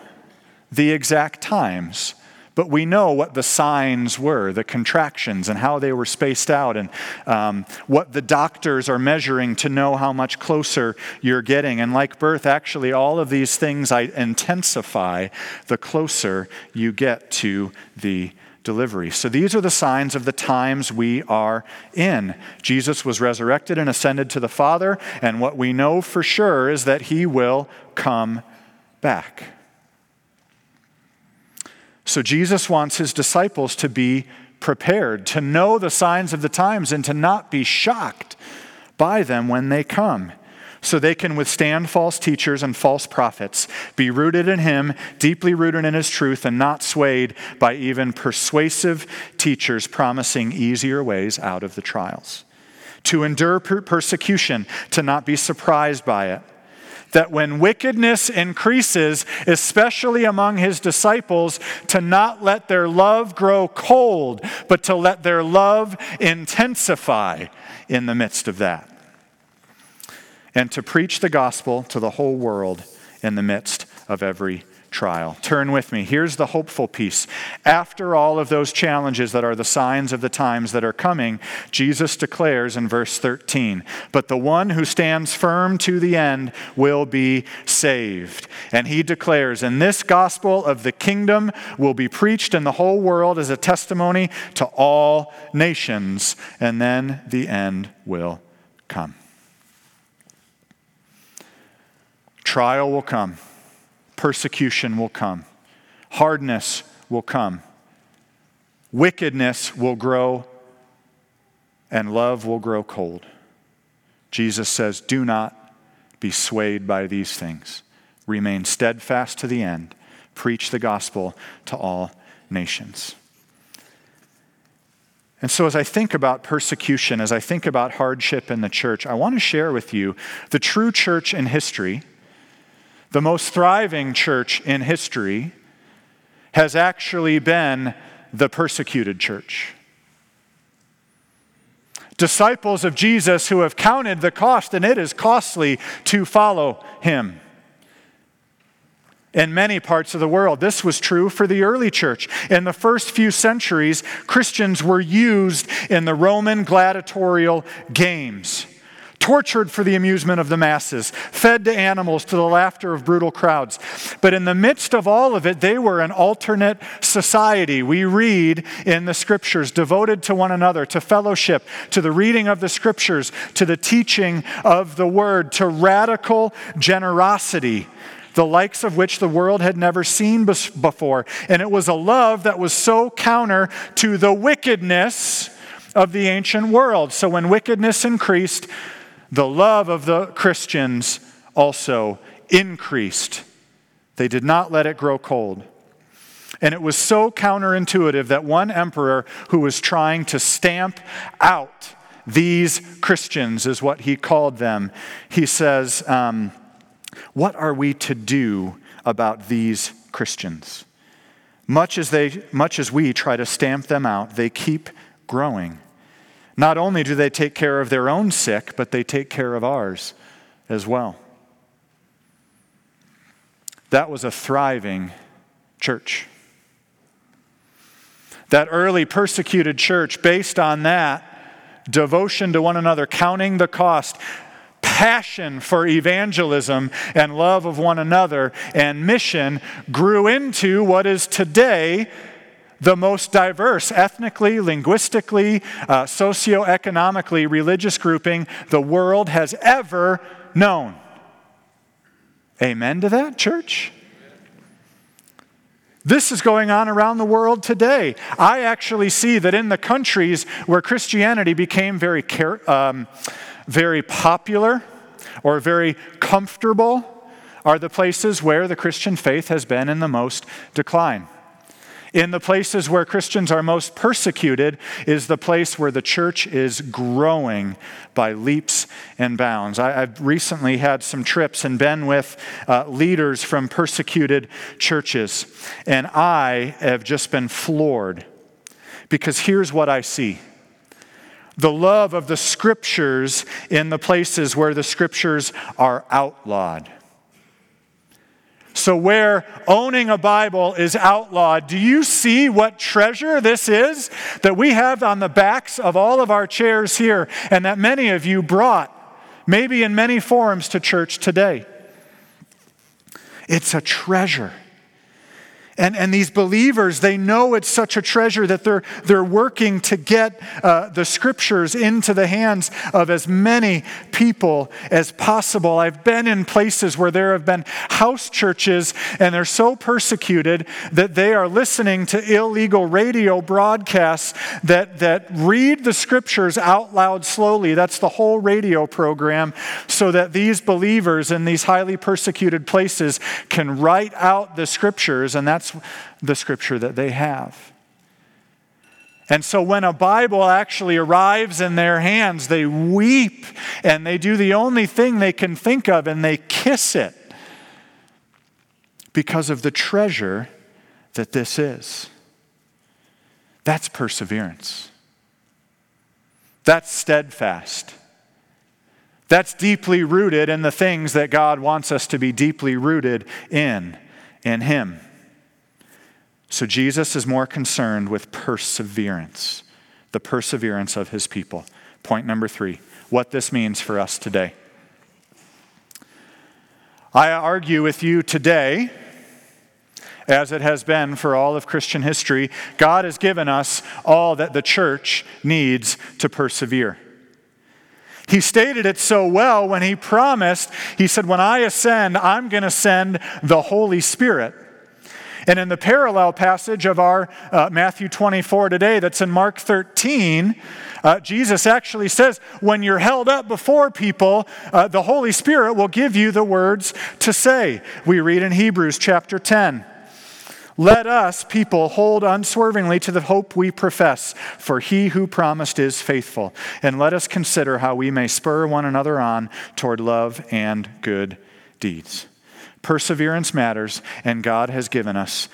the exact times, but we know what the signs were, the contractions, and how they were spaced out, and um, what the doctors are measuring to know how much closer you're getting. And like birth, actually, all of these things intensify the closer you get to the delivery. So these are the signs of the times we are in. Jesus was resurrected and ascended to the Father, and what we know for sure is that he will come back. So Jesus wants his disciples to be prepared, to know the signs of the times, and to not be shocked by them when they come, so they can withstand false teachers and false prophets, be rooted in him, deeply rooted in his truth, and not swayed by even persuasive teachers promising easier ways out of the trials. To endure per- persecution, to not be surprised by it. That when wickedness increases, especially among his disciples, to not let their love grow cold, but to let their love intensify in the midst of that. And to preach the gospel to the whole world in the midst of every trial. Turn with me. Here's the hopeful piece. After all of those challenges that are the signs of the times that are coming, Jesus declares in verse thirteen, but the one who stands firm to the end will be saved. And he declares, and this gospel of the kingdom will be preached in the whole world as a testimony to all nations, and then the end will come. Trial will come. Persecution will come. Hardness will come. Wickedness will grow, and love will grow cold. Jesus says, do not be swayed by these things. Remain steadfast to the end. Preach the gospel to all nations. And so as I think about persecution, as I think about hardship in the church, I want to share with you the true church in history The most thriving church in history has actually been the persecuted church. Disciples of Jesus who have counted the cost, and it is costly to follow him. In many parts of the world, this was true for the early church. In the first few centuries, Christians were used in the Roman gladiatorial games, tortured for the amusement of the masses, fed to animals, to the laughter of brutal crowds. But in the midst of all of it, they were an alternate society. We read in the scriptures, devoted to one another, to fellowship, to the reading of the scriptures, to the teaching of the word, to radical generosity, the likes of which the world had never seen before. And it was a love that was so counter to the wickedness of the ancient world. So when wickedness increased, the love of the Christians also increased. They did not let it grow cold. And it was so counterintuitive that one emperor who was trying to stamp out these Christians, is what he called them, he says, um, what are we to do about these Christians? Much as they, much as we try to stamp them out, they keep growing. Not only do they take care of their own sick, but they take care of ours as well. That was a thriving church. That early persecuted church, based on that, devotion to one another, counting the cost, passion for evangelism and love of one another, and mission, grew into what is today the most diverse ethnically, linguistically, uh, socioeconomically, religious grouping the world has ever known. Amen to that, church? This is going on around the world today. I actually see that in the countries where Christianity became very, um, very popular or very comfortable are the places where the Christian faith has been in the most decline. In the places where Christians are most persecuted is the place where the church is growing by leaps and bounds. I, I've recently had some trips and been with uh, leaders from persecuted churches, and I have just been floored, because here's what I see. The love of the scriptures in the places where the scriptures are outlawed. So where owning a Bible is outlawed, do you see what treasure this is that we have on the backs of all of our chairs here, and that many of you brought, maybe in many forms, to church today? It's a treasure. And, and these believers, they know it's such a treasure that they're, they're working to get uh, the scriptures into the hands of as many people as possible. I've been in places where there have been house churches, and they're so persecuted that they are listening to illegal radio broadcasts that, that read the scriptures out loud slowly. That's the whole radio program, so that these believers in these highly persecuted places can write out the scriptures, and that's the scripture that they have. And so when a Bible actually arrives in their hands, they weep, and they do the only thing they can think of, and they kiss it, because of the treasure that this is. That's perseverance. That's steadfast. That's deeply rooted in the things that God wants us to be deeply rooted in, in him. So Jesus is more concerned with perseverance, the perseverance of his people. Point number three, what this means for us today. I argue with you today, as it has been for all of Christian history, God has given us all that the church needs to persevere. He stated it so well when he promised, he said, when I ascend, I'm going to send the Holy Spirit. And in the parallel passage of our uh, Matthew twenty-four today that's in Mark thirteen, uh, Jesus actually says, when you're held up before people, uh, the Holy Spirit will give you the words to say. We read in Hebrews chapter ten, let us, people, hold unswervingly to the hope we profess, for he who promised is faithful. And let us consider how we may spur one another on toward love and good deeds. Perseverance matters, and God has given us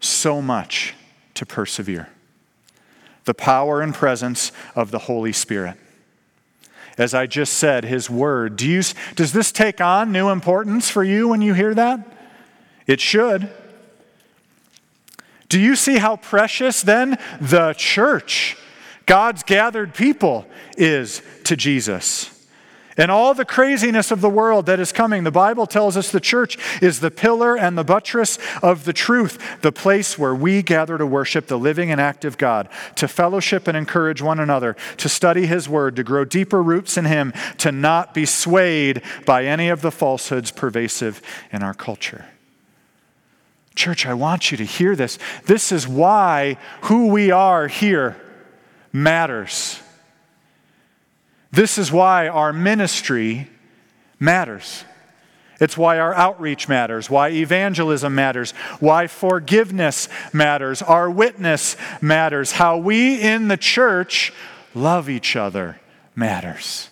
so much to persevere. The power and presence of the Holy Spirit. As I just said, His Word. Do you, does this take on new importance for you when you hear that? It should. Do you see how precious then the church, God's gathered people, is to Jesus? And all the craziness of the world that is coming, the Bible tells us the church is the pillar and the buttress of the truth, the place where we gather to worship the living and active God, to fellowship and encourage one another, to study His Word, to grow deeper roots in Him, to not be swayed by any of the falsehoods pervasive in our culture. Church, I want you to hear this. This is why who we are here matters. This is why our ministry matters. It's why our outreach matters, why evangelism matters, why forgiveness matters, our witness matters, how we in the church love each other matters.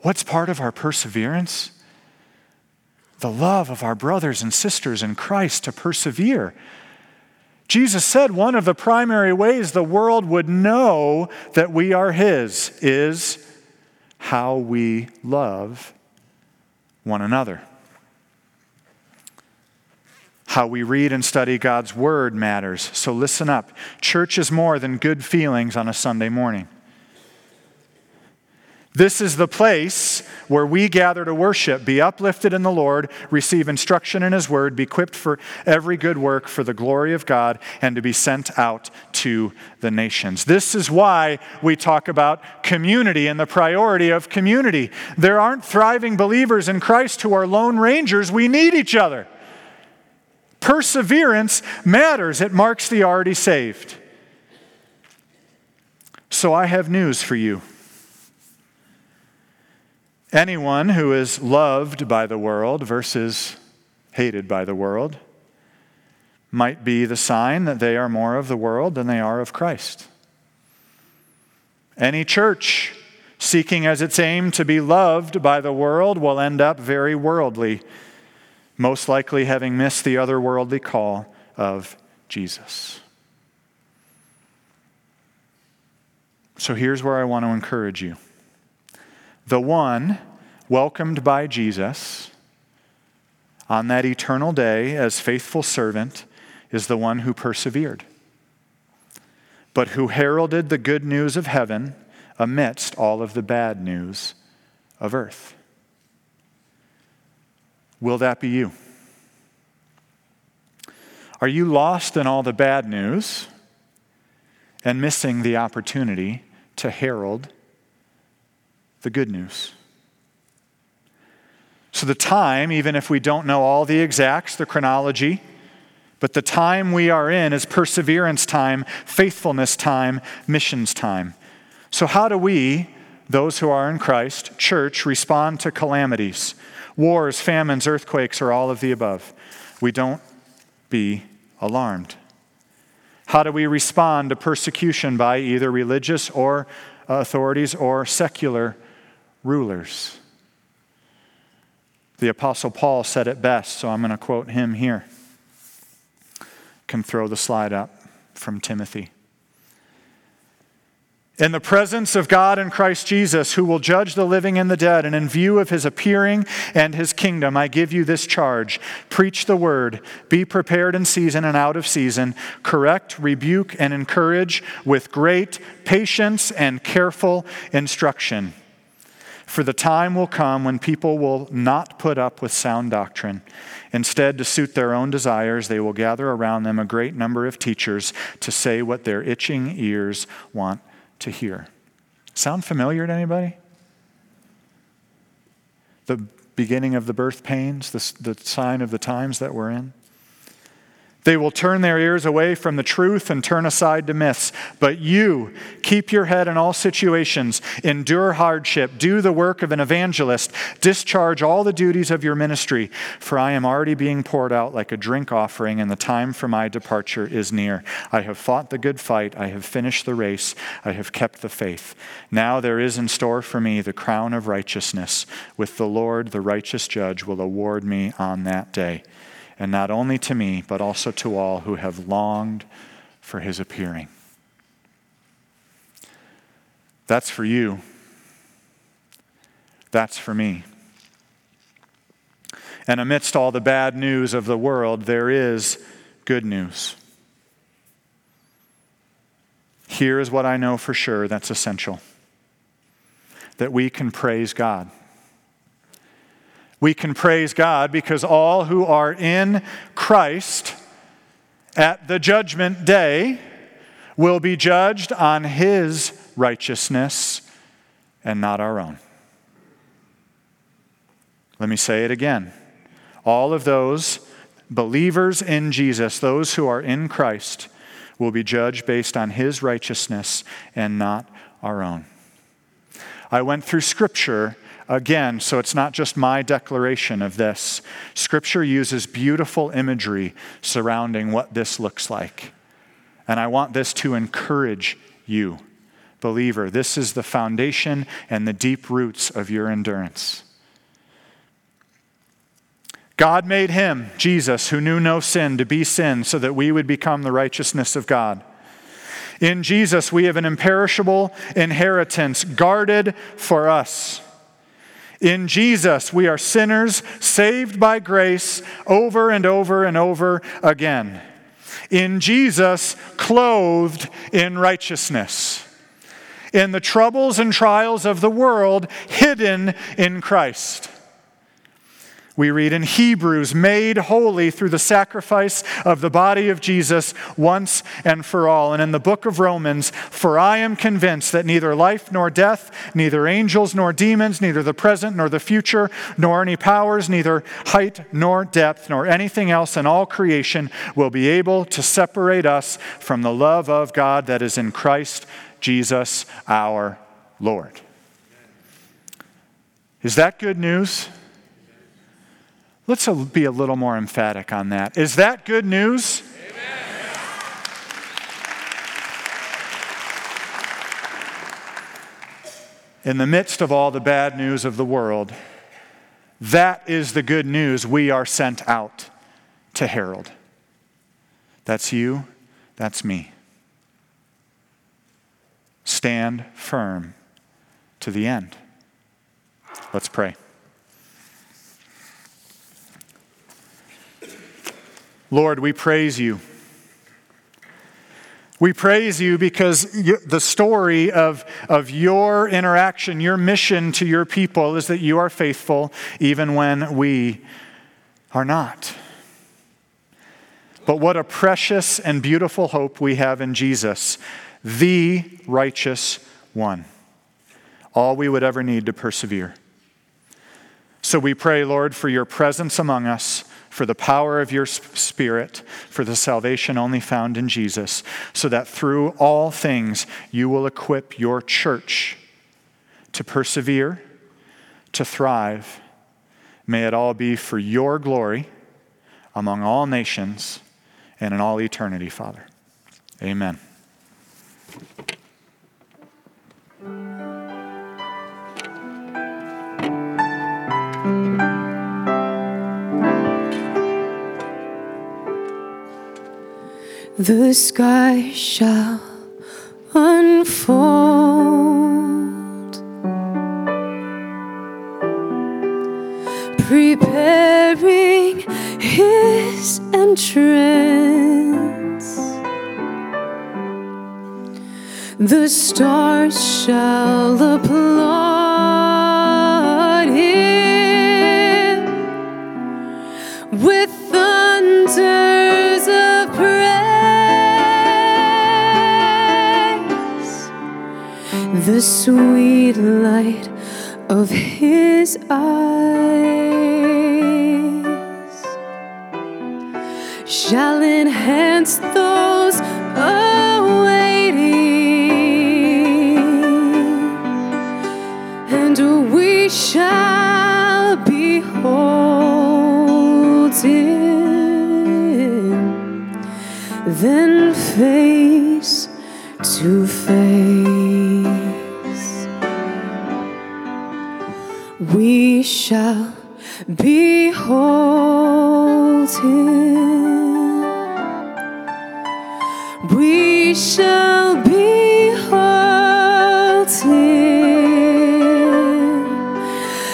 What's part of our perseverance? The love of our brothers and sisters in Christ to persevere. Jesus said one of the primary ways the world would know that we are His is how we love one another. How we read and study God's Word matters. So listen up. Church is more than good feelings on a Sunday morning. This is the place where we gather to worship, be uplifted in the Lord, receive instruction in His Word, be equipped for every good work for the glory of God, and to be sent out to the nations. This is why we talk about community and the priority of community. There aren't thriving believers in Christ who are lone rangers. We need each other. Perseverance matters. It marks the already saved. So I have news for you. Anyone who is loved by the world versus hated by the world might be the sign that they are more of the world than they are of Christ. Any church seeking as its aim to be loved by the world will end up very worldly, most likely having missed the otherworldly call of Jesus. So here's where I want to encourage you. The one welcomed by Jesus on that eternal day as faithful servant is the one who persevered, but who heralded the good news of heaven amidst all of the bad news of earth. Will that be you? Are you lost in all the bad news and missing the opportunity to herald the good news? So the time, even if we don't know all the exacts, the chronology, but the time we are in is perseverance time, faithfulness time, missions time. So how do we, those who are in Christ, church, respond to calamities, wars, famines, earthquakes, or all of the above? We don't be alarmed. How do we respond to persecution by either religious or authorities or secular rulers? The Apostle Paul said it best, so I'm going to quote him here. Can throw the slide up from Timothy. In the presence of God in Christ Jesus, who will judge the living and the dead, and in view of His appearing and His kingdom, I give you this charge. Preach the word. Be prepared in season and out of season. Correct, rebuke, and encourage with great patience and careful instruction. For the time will come when people will not put up with sound doctrine. Instead, to suit their own desires, they will gather around them a great number of teachers to say what their itching ears want to hear. Sound familiar to anybody? The beginning of the birth pains, the, the sign of the times that we're in. They will turn their ears away from the truth and turn aside to myths. But you, keep your head in all situations, endure hardship, do the work of an evangelist, discharge all the duties of your ministry, for I am already being poured out like a drink offering, and the time for my departure is near. I have fought the good fight, I have finished the race, I have kept the faith. Now there is in store for me the crown of righteousness. With the Lord, the righteous judge, will award me on that day. And not only to me, but also to all who have longed for his appearing. That's for you. That's for me. And amidst all the bad news of the world, there is good news. Here is what I know for sure that's essential. That we can praise God. We can praise God because all who are in Christ at the judgment day will be judged on his righteousness and not our own. Let me say it again. All of those believers in Jesus, those who are in Christ, will be judged based on his righteousness and not our own. I went through Scripture again, so it's not just my declaration of this. Scripture uses beautiful imagery surrounding what this looks like. And I want this to encourage you, believer. This is the foundation and the deep roots of your endurance. God made him, Jesus, who knew no sin, to be sin so that we would become the righteousness of God. In Jesus, we have an imperishable inheritance guarded for us. In Jesus, we are sinners saved by grace over and over and over again. In Jesus, clothed in righteousness. In the troubles and trials of the world, hidden in Christ. We read in Hebrews, made holy through the sacrifice of the body of Jesus once and for all. And in the book of Romans, for I am convinced that neither life nor death, neither angels nor demons, neither the present nor the future, nor any powers, neither height nor depth, nor anything else in all creation will be able to separate us from the love of God that is in Christ Jesus our Lord. Is that good news? Let's be a little more emphatic on that. Is that good news? Amen. In the midst of all the bad news of the world, that is the good news we are sent out to herald. That's you, that's me. Stand firm to the end. Let's pray. Lord, we praise you. We praise you because the story of, of your interaction, your mission to your people is that you are faithful even when we are not. But what a precious and beautiful hope we have in Jesus, the righteous one. All we would ever need to persevere. So we pray, Lord, for your presence among us, for the power of your Spirit, for the salvation only found in Jesus, so that through all things you will equip your church to persevere, to thrive. May it all be for your glory among all nations and in all eternity, Father. Amen. The sky shall unfold. Preparing his entrance. The stars shall applaud him with thunders of praise. The sweet light of his eyes shall enhance those awaiting, and we shall behold Him, then face to face we shall behold Him. We shall behold Him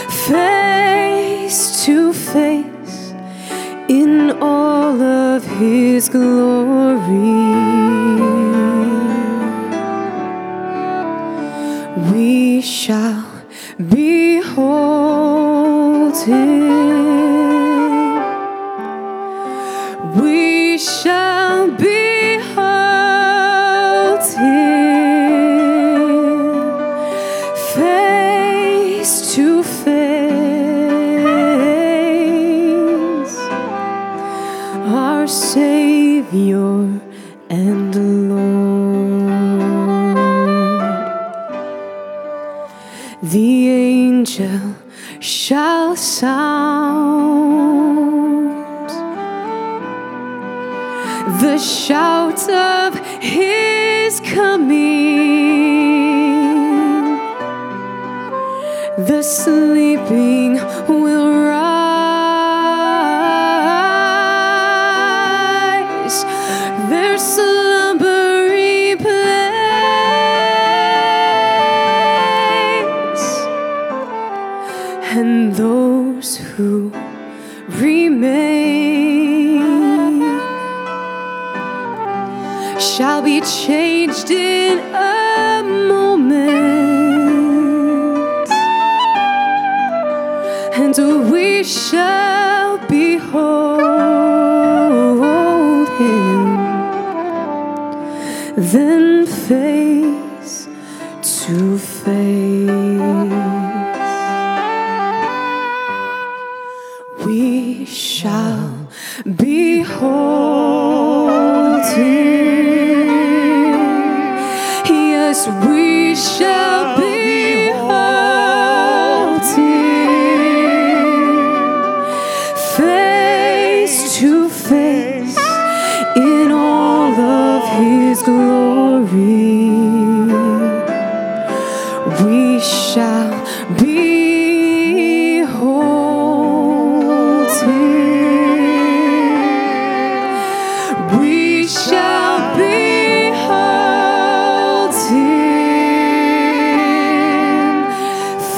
face to face in all of His glory. We shall behold Him. We shall be Savior and Lord. The angel shall sound the shout of His coming. The sleeping will slumbery place, and those who remain shall be changed in a moment, and we shall behold Him, then face to face we shall behold Him. Yes, we shall behold Him face to face in all of His glory. We shall behold Him. We shall behold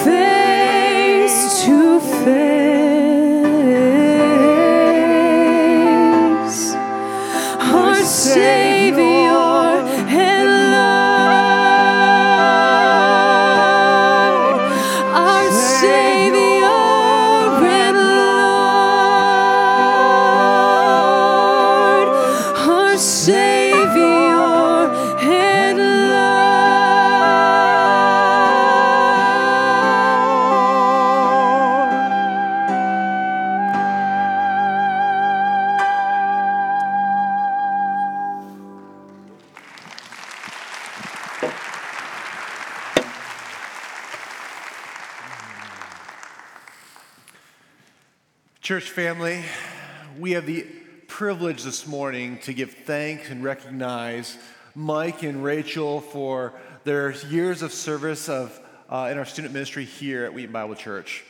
Him face to face, our Savior. Church family, we have the privilege this morning to give thanks and recognize Mike and Rachel for their years of service of, uh, in our student ministry here at Wheaton Bible Church.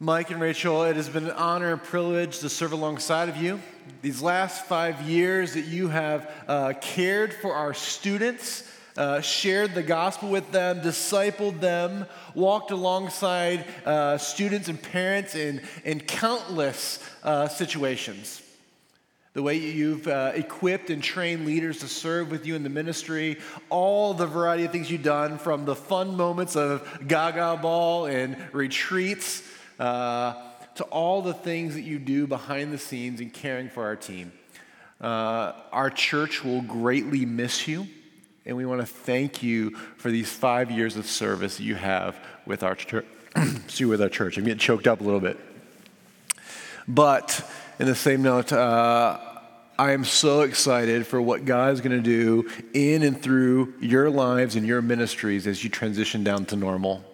Mike and Rachel, it has been an honor and privilege to serve alongside of you. These last five years that you have uh, cared for our students, Uh, shared the gospel with them, discipled them, walked alongside uh, students and parents in, in countless uh, situations. The way you've uh, equipped and trained leaders to serve with you in the ministry, all the variety of things you've done, from the fun moments of Gaga Ball and retreats uh, to all the things that you do behind the scenes in caring for our team. Uh, our church will greatly miss you. And we want to thank you for these five years of service you have with our church. with our church. I'm getting choked up a little bit. But in the same note, uh, I am so excited for what God is going to do in and through your lives and your ministries as you transition down to normal.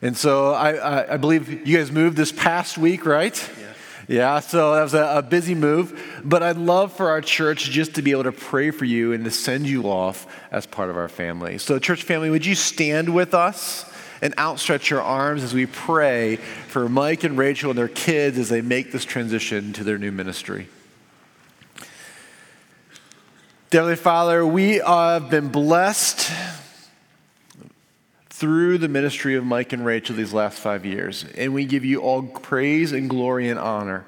And so I, I, I believe you guys moved this past week, right? Yeah. Yeah, so that was a, a busy move. But I'd love for our church just to be able to pray for you and to send you off as part of our family. So church family, would you stand with us and outstretch your arms as we pray for Mike and Rachel and their kids as they make this transition to their new ministry. Dear Heavenly Father, we have been blessed through the ministry of Mike and Rachel these last five years. And we give you all praise and glory and honor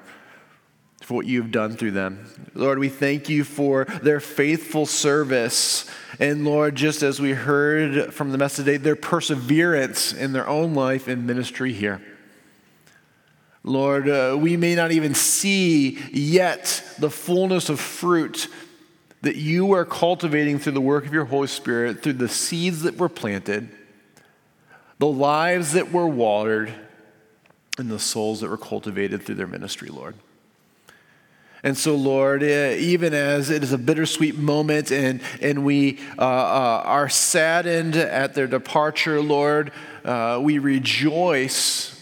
for what you've done through them. Lord, we thank you for their faithful service. And Lord, just as we heard from the message today, their perseverance in their own life and ministry here. Lord, uh, we may not even see yet the fullness of fruit that you are cultivating through the work of your Holy Spirit, through the seeds that were planted, the lives that were watered, and the souls that were cultivated through their ministry, Lord. And so, Lord, even as it is a bittersweet moment and, and we uh, uh, are saddened at their departure, Lord, uh, we rejoice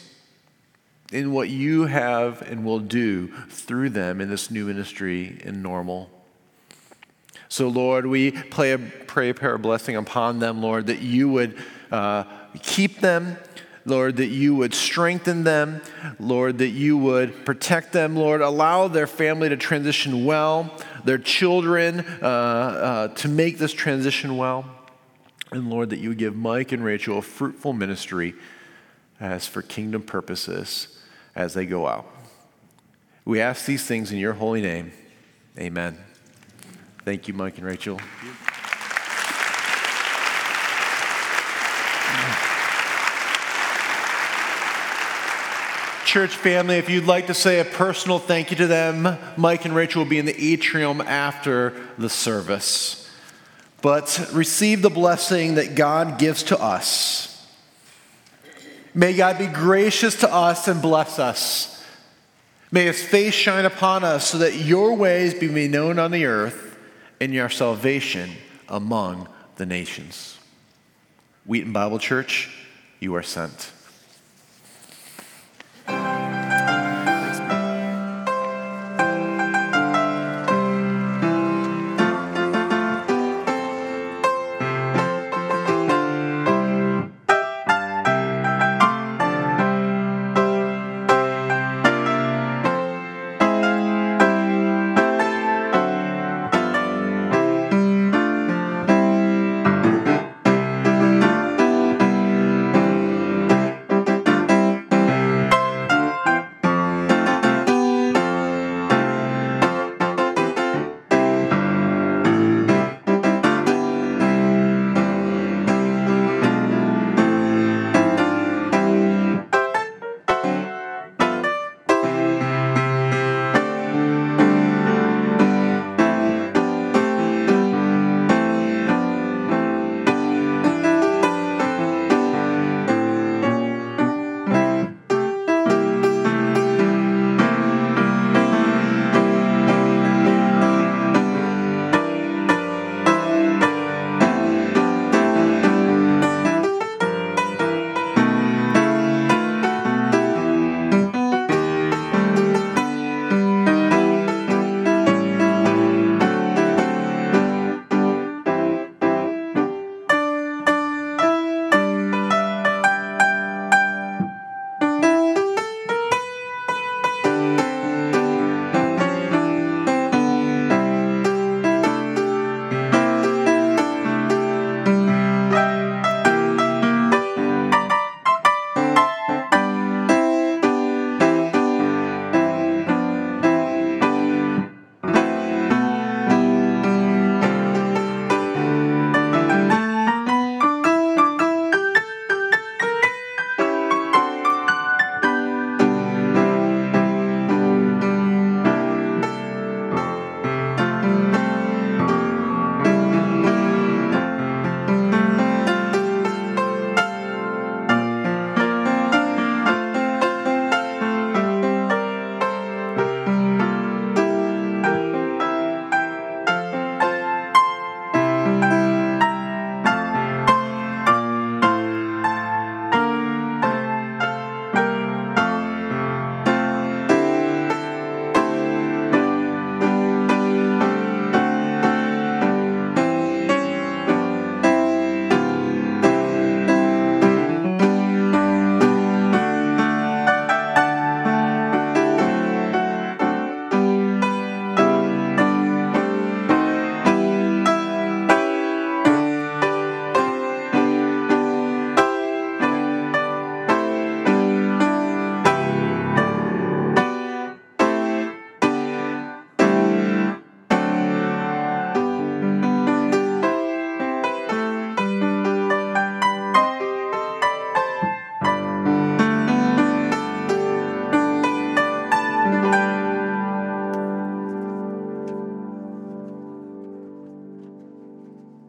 in what you have and will do through them in this new ministry in normal. So, Lord, we pray a, pray a prayer of blessing upon them, Lord, that you would uh, keep them, Lord, that you would strengthen them, Lord, that you would protect them, Lord. Allow their family to transition well, their children uh, uh, to make this transition well. And Lord, that you would give Mike and Rachel a fruitful ministry as for kingdom purposes as they go out. We ask these things in your holy name. Amen. Thank you, Mike and Rachel. Church family, if you'd like to say a personal thank you to them, Mike and Rachel will be in the atrium after the service. But receive the blessing that God gives to us. May God be gracious to us and bless us. May his face shine upon us so that your ways be made known on the earth and your salvation among the nations. Wheaton Bible Church, you are sent.